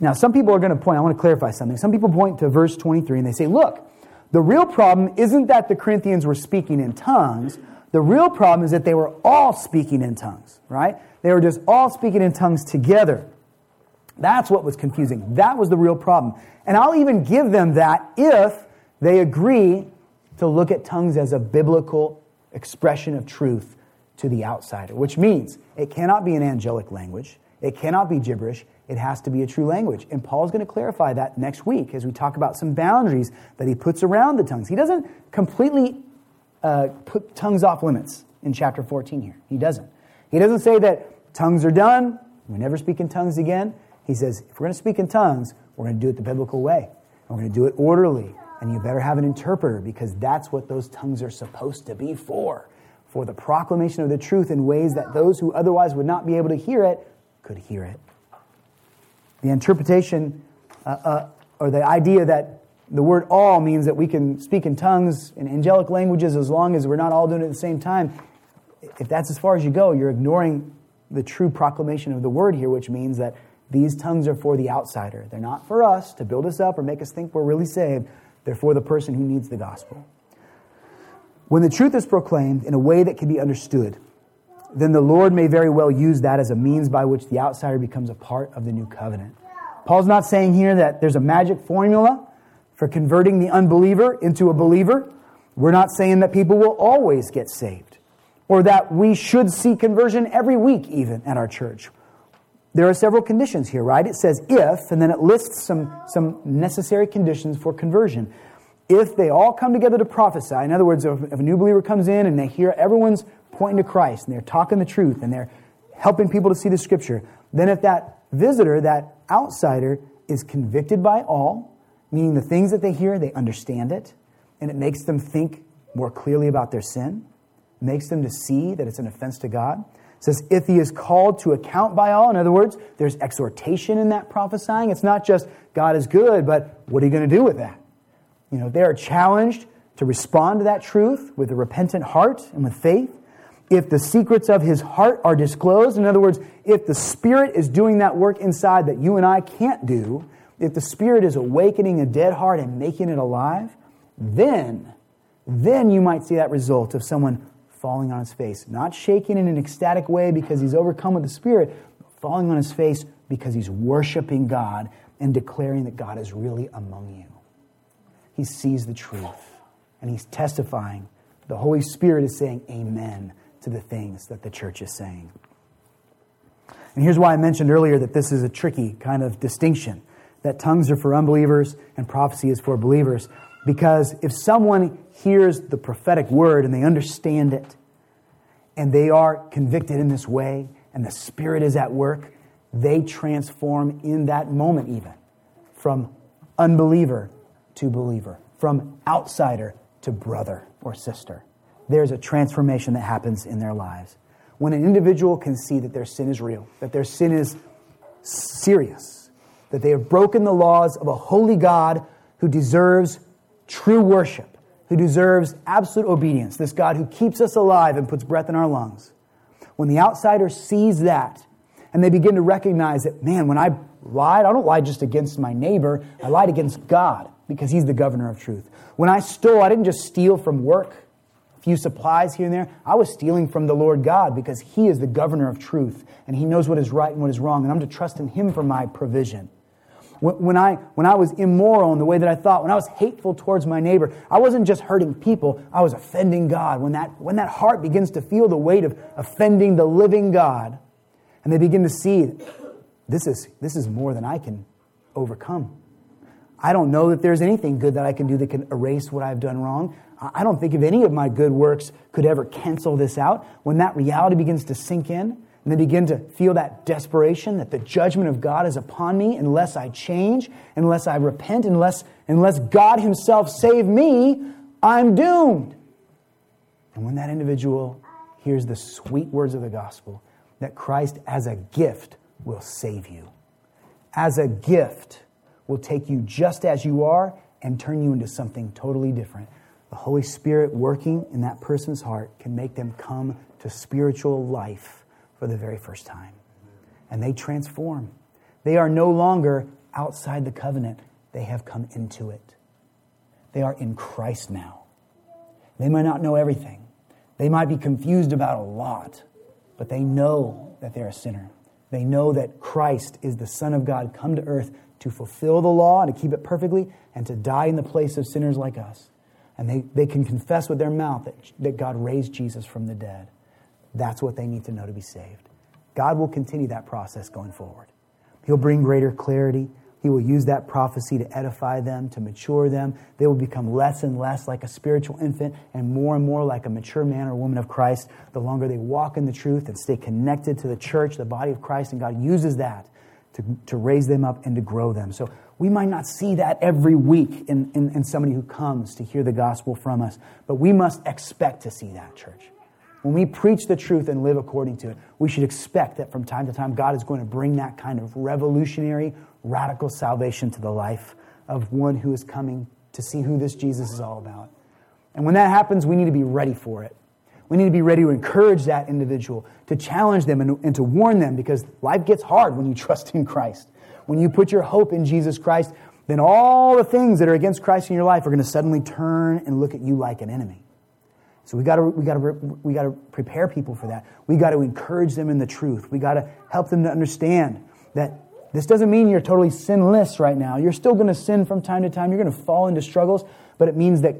Now, some people are going to point, I want to clarify something. Some people point to verse 23 and they say, look, the real problem isn't that the Corinthians were speaking in tongues. The real problem is that they were all speaking in tongues, right? They were just all speaking in tongues together. That's what was confusing. That was the real problem. And I'll even give them that if they agree to look at tongues as a biblical expression of truth to the outsider, which means it cannot be an angelic language. It cannot be gibberish. It has to be a true language. And Paul's going to clarify that next week as we talk about some boundaries that he puts around the tongues. He doesn't completely put tongues off limits in chapter 14 here. He doesn't. He doesn't say that tongues are done. We never speak in tongues again. He says, if we're going to speak in tongues, we're going to do it the biblical way. We're going to do it orderly. And you better have an interpreter because that's what those tongues are supposed to be for the proclamation of the truth in ways that those who otherwise would not be able to hear it could hear it. The interpretation or the idea that the word all means that we can speak in tongues in angelic languages as long as we're not all doing it at the same time. If that's as far as you go, you're ignoring the true proclamation of the word here, which means that these tongues are for the outsider. They're not for us to build us up or make us think we're really saved. They're for the person who needs the gospel. When the truth is proclaimed in a way that can be understood, then the Lord may very well use that as a means by which the outsider becomes a part of the new covenant. Paul's not saying here that there's a magic formula for converting the unbeliever into a believer. We're not saying that people will always get saved or that we should see conversion every week even at our church. There are several conditions here, right? It says if, and then it lists some necessary conditions for conversion. If they all come together to prophesy, in other words, if a new believer comes in and they hear everyone's pointing to Christ and they're talking the truth and they're helping people to see the Scripture, then if that visitor, that outsider, is convicted by all, meaning the things that they hear, they understand it, and it makes them think more clearly about their sin, makes them to see that it's an offense to God. It says, if he is called to account by all, in other words, there's exhortation in that prophesying. It's not just God is good, but what are you going to do with that? You know, they are challenged to respond to that truth with a repentant heart and with faith. If the secrets of his heart are disclosed, in other words, if the Spirit is doing that work inside that you and I can't do, if the Spirit is awakening a dead heart and making it alive, then you might see that result of someone falling on his face, not shaking in an ecstatic way because he's overcome with the Spirit, but falling on his face because he's worshiping God and declaring that God is really among you. He sees the truth, and he's testifying. The Holy Spirit is saying amen to the things that the church is saying. And here's why I mentioned earlier that this is a tricky kind of distinction, that tongues are for unbelievers and prophecy is for believers. Because if someone hears the prophetic word and they understand it, and they are convicted in this way, and the Spirit is at work, they transform in that moment even from unbeliever to believer, from outsider to brother or sister. There's a transformation that happens in their lives. When an individual can see that their sin is real, that their sin is serious, that they have broken the laws of a holy God who deserves true worship, who deserves absolute obedience, this God who keeps us alive and puts breath in our lungs. When the outsider sees that, and they begin to recognize that, man, when I lied, I don't lie just against my neighbor, I lied against God, because he's the governor of truth. When I stole, I didn't just steal from work, a few supplies here and there. I was stealing from the Lord God, because he is the governor of truth, and he knows what is right and what is wrong, and I'm to trust in him for my provision. When I was immoral in the way that I thought, when I was hateful towards my neighbor, I wasn't just hurting people, I was offending God. When that heart begins to feel the weight of offending the living God, and they begin to see, this is more than I can overcome. I don't know that there's anything good that I can do that can erase what I've done wrong. I don't think if any of my good works could ever cancel this out. When that reality begins to sink in, and they begin to feel that desperation that the judgment of God is upon me unless I change, unless I repent, unless God himself save me, I'm doomed. And when that individual hears the sweet words of the gospel, that Christ as a gift will save you, as a gift will take you just as you are and turn you into something totally different. The Holy Spirit working in that person's heart can make them come to spiritual life for the very first time. And they transform. They are no longer outside the covenant. They have come into it. They are in Christ now. They might not know everything. They might be confused about a lot, but they know that they're a sinner. They know that Christ is the Son of God come to earth to fulfill the law and to keep it perfectly and to die in the place of sinners like us. And they can confess with their mouth that God raised Jesus from the dead. That's what they need to know to be saved. God will continue that process going forward. He'll bring greater clarity. He will use that prophecy to edify them, to mature them. They will become less and less like a spiritual infant and more like a mature man or woman of Christ. The longer they walk in the truth and stay connected to the church, the body of Christ, and God uses that to raise them up and to grow them. So we might not see that every week in somebody who comes to hear the gospel from us, but we must expect to see that, church. When we preach the truth and live according to it, we should expect that from time to time God is going to bring that kind of revolutionary, radical salvation to the life of one who is coming to see who this Jesus is all about. And when that happens, we need to be ready for it. We need to be ready to encourage that individual, to challenge them and to warn them, because life gets hard when you trust in Christ. When you put your hope in Jesus Christ, then all the things that are against Christ in your life are going to suddenly turn and look at you like an enemy. So we got to prepare people for that. We got to encourage them in the truth. We got to help them to understand that this doesn't mean you're totally sinless right now. You're still going to sin from time to time. You're going to fall into struggles, but it means that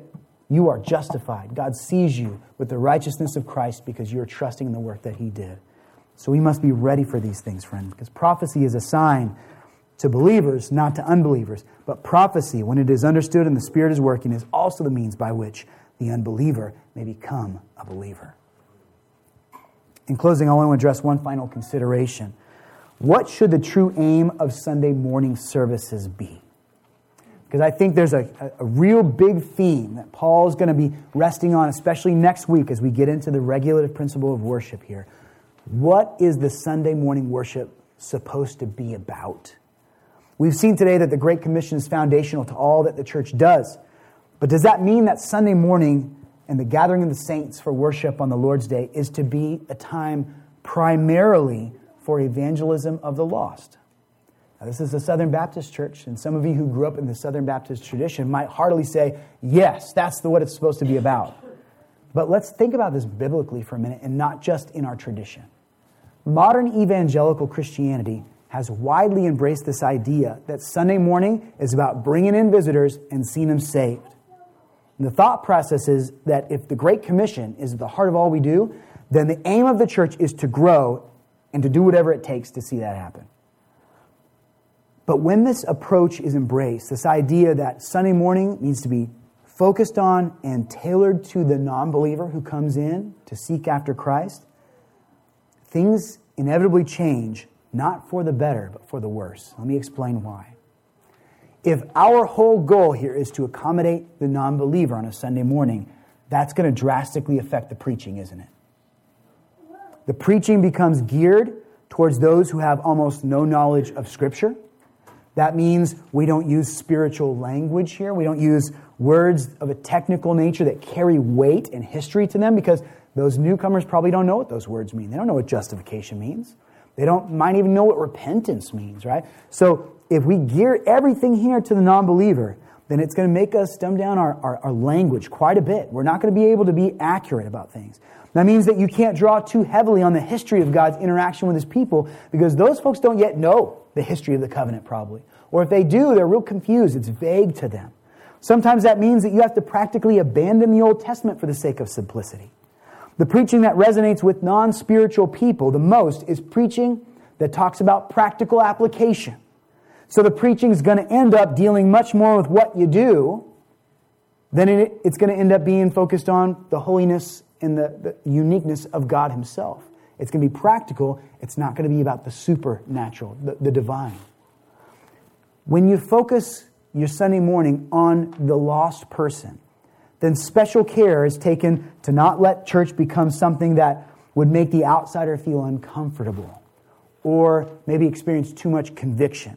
you are justified. God sees you with the righteousness of Christ because you're trusting in the work that he did. So we must be ready for these things, friend, because prophecy is a sign to believers, not to unbelievers. But prophecy, when it is understood and the Spirit is working, is also the means by which the unbeliever may become a believer. In closing, I want to address one final consideration. What should the true aim of Sunday morning services be? Because I think there's a real big theme that Paul's going to be resting on, especially next week as we get into the regulative principle of worship here. What is the Sunday morning worship supposed to be about? We've seen today that the Great Commission is foundational to all that the church does. But does that mean that Sunday morning and the gathering of the saints for worship on the Lord's Day is to be a time primarily for evangelism of the lost? Now, this is a Southern Baptist church, and some of you who grew up in the Southern Baptist tradition might heartily say, yes, that's what it's supposed to be about. But let's think about this biblically for a minute and not just in our tradition. Modern evangelical Christianity has widely embraced this idea that Sunday morning is about bringing in visitors and seeing them saved. And the thought process is that if the Great Commission is at the heart of all we do, then the aim of the church is to grow and to do whatever it takes to see that happen. But when this approach is embraced, this idea that Sunday morning needs to be focused on and tailored to the non-believer who comes in to seek after Christ, things inevitably change, not for the better, but for the worse. Let me explain why. If our whole goal here is to accommodate the non-believer on a Sunday morning, that's going to drastically affect the preaching, isn't it? The preaching becomes geared towards those who have almost no knowledge of Scripture. That means we don't use spiritual language here. We don't use words of a technical nature that carry weight and history to them, because those newcomers probably don't know what those words mean. They don't know what justification means. They might even know what repentance means, right? So if we gear everything here to the non-believer, then it's going to make us dumb down our language quite a bit. We're not going to be able to be accurate about things. That means that you can't draw too heavily on the history of God's interaction with His people, because those folks don't yet know the history of the covenant probably. Or if they do, they're real confused. It's vague to them. Sometimes that means that you have to practically abandon the Old Testament for the sake of simplicity. The preaching that resonates with non-spiritual people the most is preaching that talks about practical application. So the preaching is going to end up dealing much more with what you do than it's going to end up being focused on the holiness and the uniqueness of God Himself. It's going to be practical. It's not going to be about the supernatural, the divine. When you focus your Sunday morning on the lost person, then special care is taken to not let church become something that would make the outsider feel uncomfortable or maybe experience too much conviction.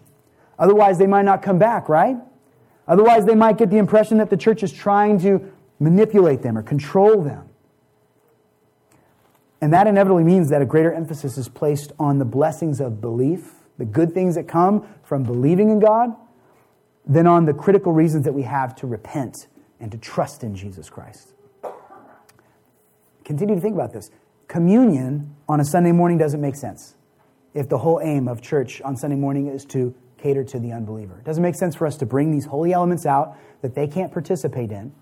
Otherwise, they might not come back, right? Otherwise, they might get the impression that the church is trying to manipulate them or control them. And that inevitably means that a greater emphasis is placed on the blessings of belief, the good things that come from believing in God, than on the critical reasons that we have to repent and to trust in Jesus Christ. Continue to think about this. Communion on a Sunday morning doesn't make sense if the whole aim of church on Sunday morning is to cater to the unbeliever. It doesn't make sense for us to bring these holy elements out that they can't participate in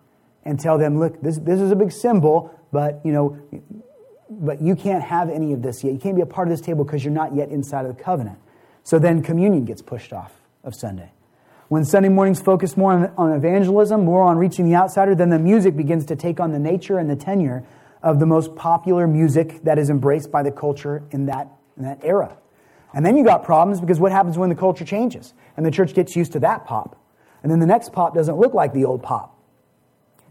and tell them, look, this is a big symbol, but you can't have any of this yet. You can't be a part of this table because you're not yet inside of the covenant. So then communion gets pushed off of Sunday. When Sunday mornings focus more on evangelism, more on reaching the outsider, then the music begins to take on the nature and the tenor of the most popular music that is embraced by the culture in that era. And then you got problems, because what happens when the culture changes and the church gets used to that pop? And then the next pop doesn't look like the old pop.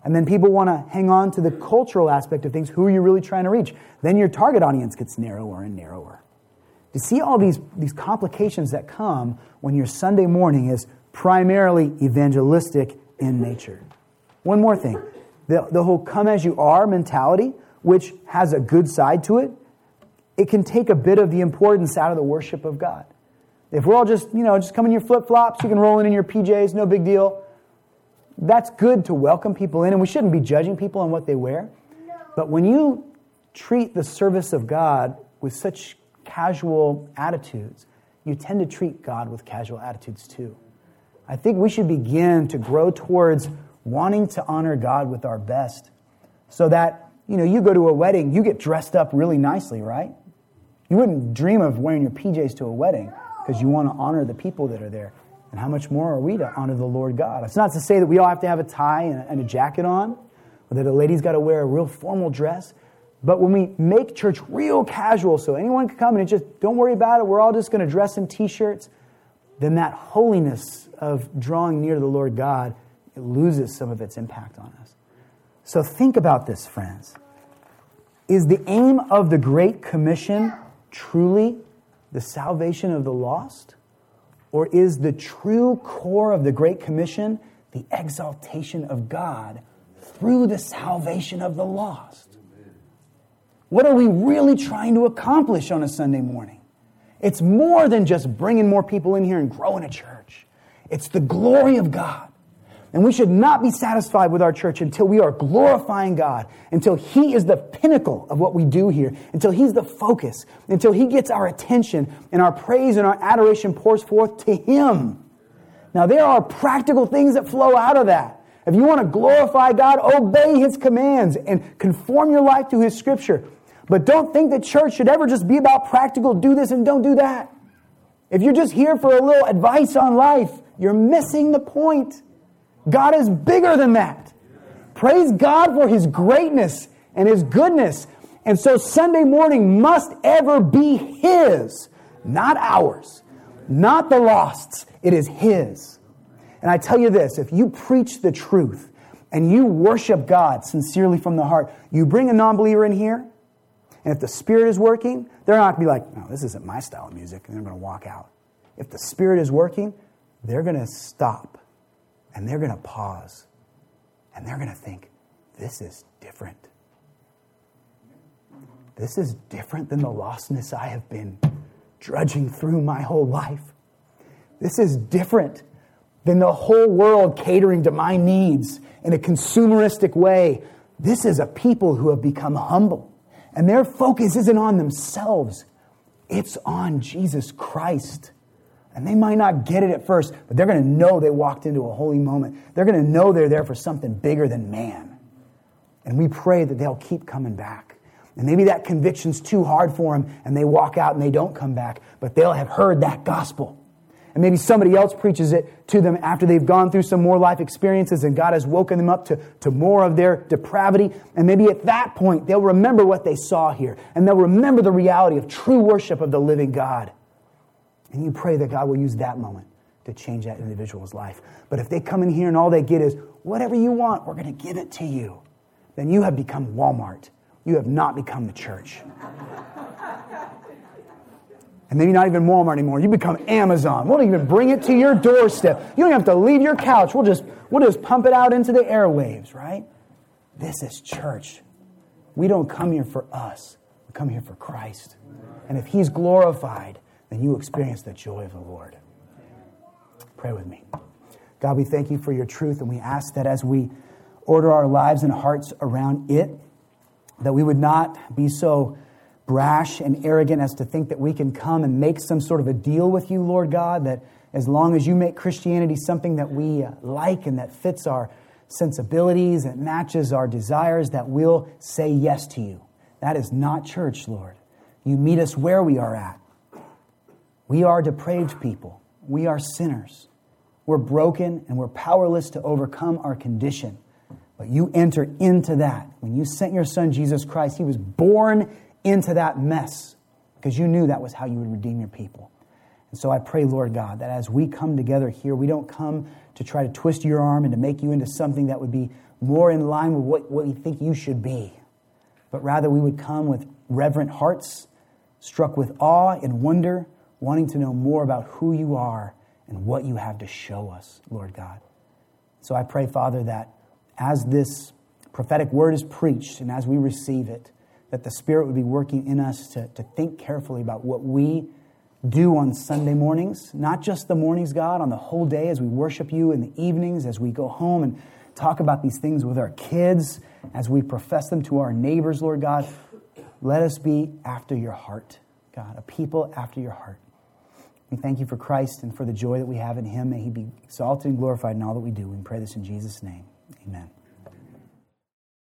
And then people want to hang on to the cultural aspect of things. Who are you really trying to reach? Then your target audience gets narrower and narrower. You see all these complications that come when your Sunday morning is primarily evangelistic in nature. One more thing. The whole come-as-you-are mentality, which has a good side to it, it can take a bit of the importance out of the worship of God. If we're all just come in your flip-flops, you can roll in your PJs, no big deal. That's good to welcome people in, and we shouldn't be judging people on what they wear. But when you treat the service of God with such casual attitudes, you tend to treat God with casual attitudes too. I think we should begin to grow towards wanting to honor God with our best, so that, you go to a wedding, you get dressed up really nicely, right? You wouldn't dream of wearing your PJs to a wedding because you want to honor the people that are there. And how much more are we to honor the Lord God? It's not to say that we all have to have a tie and a jacket on, or that a lady's got to wear a real formal dress. But when we make church real casual so anyone can come and it's just, don't worry about it, we're all just going to dress in T-shirts, then that holiness of drawing near to the Lord God, it loses some of its impact on us. So think about this, friends. Is the aim of the Great Commission truly the salvation of the lost? Or is the true core of the Great Commission the exaltation of God through the salvation of the lost? Amen. What are we really trying to accomplish on a Sunday morning? It's more than just bringing more people in here and growing a church. It's the glory of God. And we should not be satisfied with our church until we are glorifying God, until He is the pinnacle of what we do here, until He's the focus, until He gets our attention and our praise and our adoration pours forth to Him. Now, there are practical things that flow out of that. If you want to glorify God, obey His commands and conform your life to His Scripture. But don't think that church should ever just be about practical, do this and don't do that. If you're just here for a little advice on life, you're missing the point. God is bigger than that. Praise God for His greatness and His goodness. And so Sunday morning must ever be His, not ours, not the lost's. It is His. And I tell you this, if you preach the truth and you worship God sincerely from the heart, you bring a non-believer in here, and if the Spirit is working, they're not going to be like, no, this isn't my style of music, and they're going to walk out. If the Spirit is working, they're going to stop, and they're going to pause, and they're going to think, this is different. This is different than the lostness I have been drudging through my whole life. This is different than the whole world catering to my needs in a consumeristic way. This is a people who have become humble. And their focus isn't on themselves. It's on Jesus Christ. And they might not get it at first, but they're going to know they walked into a holy moment. They're going to know they're there for something bigger than man. And we pray that they'll keep coming back. And maybe that conviction's too hard for them, and they walk out and they don't come back. But they'll have heard that gospel. And maybe somebody else preaches it to them after they've gone through some more life experiences and God has woken them up to more of their depravity. And maybe at that point, they'll remember what they saw here. And they'll remember the reality of true worship of the living God. And you pray that God will use that moment to change that individual's life. But if they come in here and all they get is, whatever you want, we're going to give it to you, then you have become Walmart. You have not become the church. And maybe not even Walmart anymore. You become Amazon. We'll even bring it to your doorstep. You don't have to leave your couch. We'll just pump it out into the airwaves, right? This is church. We don't come here for us. We come here for Christ. And if He's glorified, then you experience the joy of the Lord. Pray with me. God, we thank You for Your truth, and we ask that as we order our lives and hearts around it, that we would not be so brash and arrogant as to think that we can come and make some sort of a deal with You, Lord God, that as long as You make Christianity something that we like and that fits our sensibilities and matches our desires, that we'll say yes to You. That is not church, Lord. You meet us where we are at. We are depraved people. We are sinners. We're broken and we're powerless to overcome our condition. But You enter into that. When You sent Your Son, Jesus Christ, He was born into that mess because You knew that was how You would redeem Your people. And so I pray, Lord God, that as we come together here, we don't come to try to twist Your arm and to make You into something that would be more in line with what we think You should be, but rather we would come with reverent hearts, struck with awe and wonder, wanting to know more about who You are and what You have to show us, Lord God. So I pray, Father, that as this prophetic word is preached and as we receive it, that the Spirit would be working in us to think carefully about what we do on Sunday mornings, not just the mornings, God, on the whole day as we worship You, in the evenings as we go home and talk about these things with our kids, as we profess them to our neighbors, Lord God. Let us be after Your heart, God, a people after Your heart. We thank You for Christ and for the joy that we have in Him. May He be exalted and glorified in all that we do. We pray this in Jesus' name. Amen.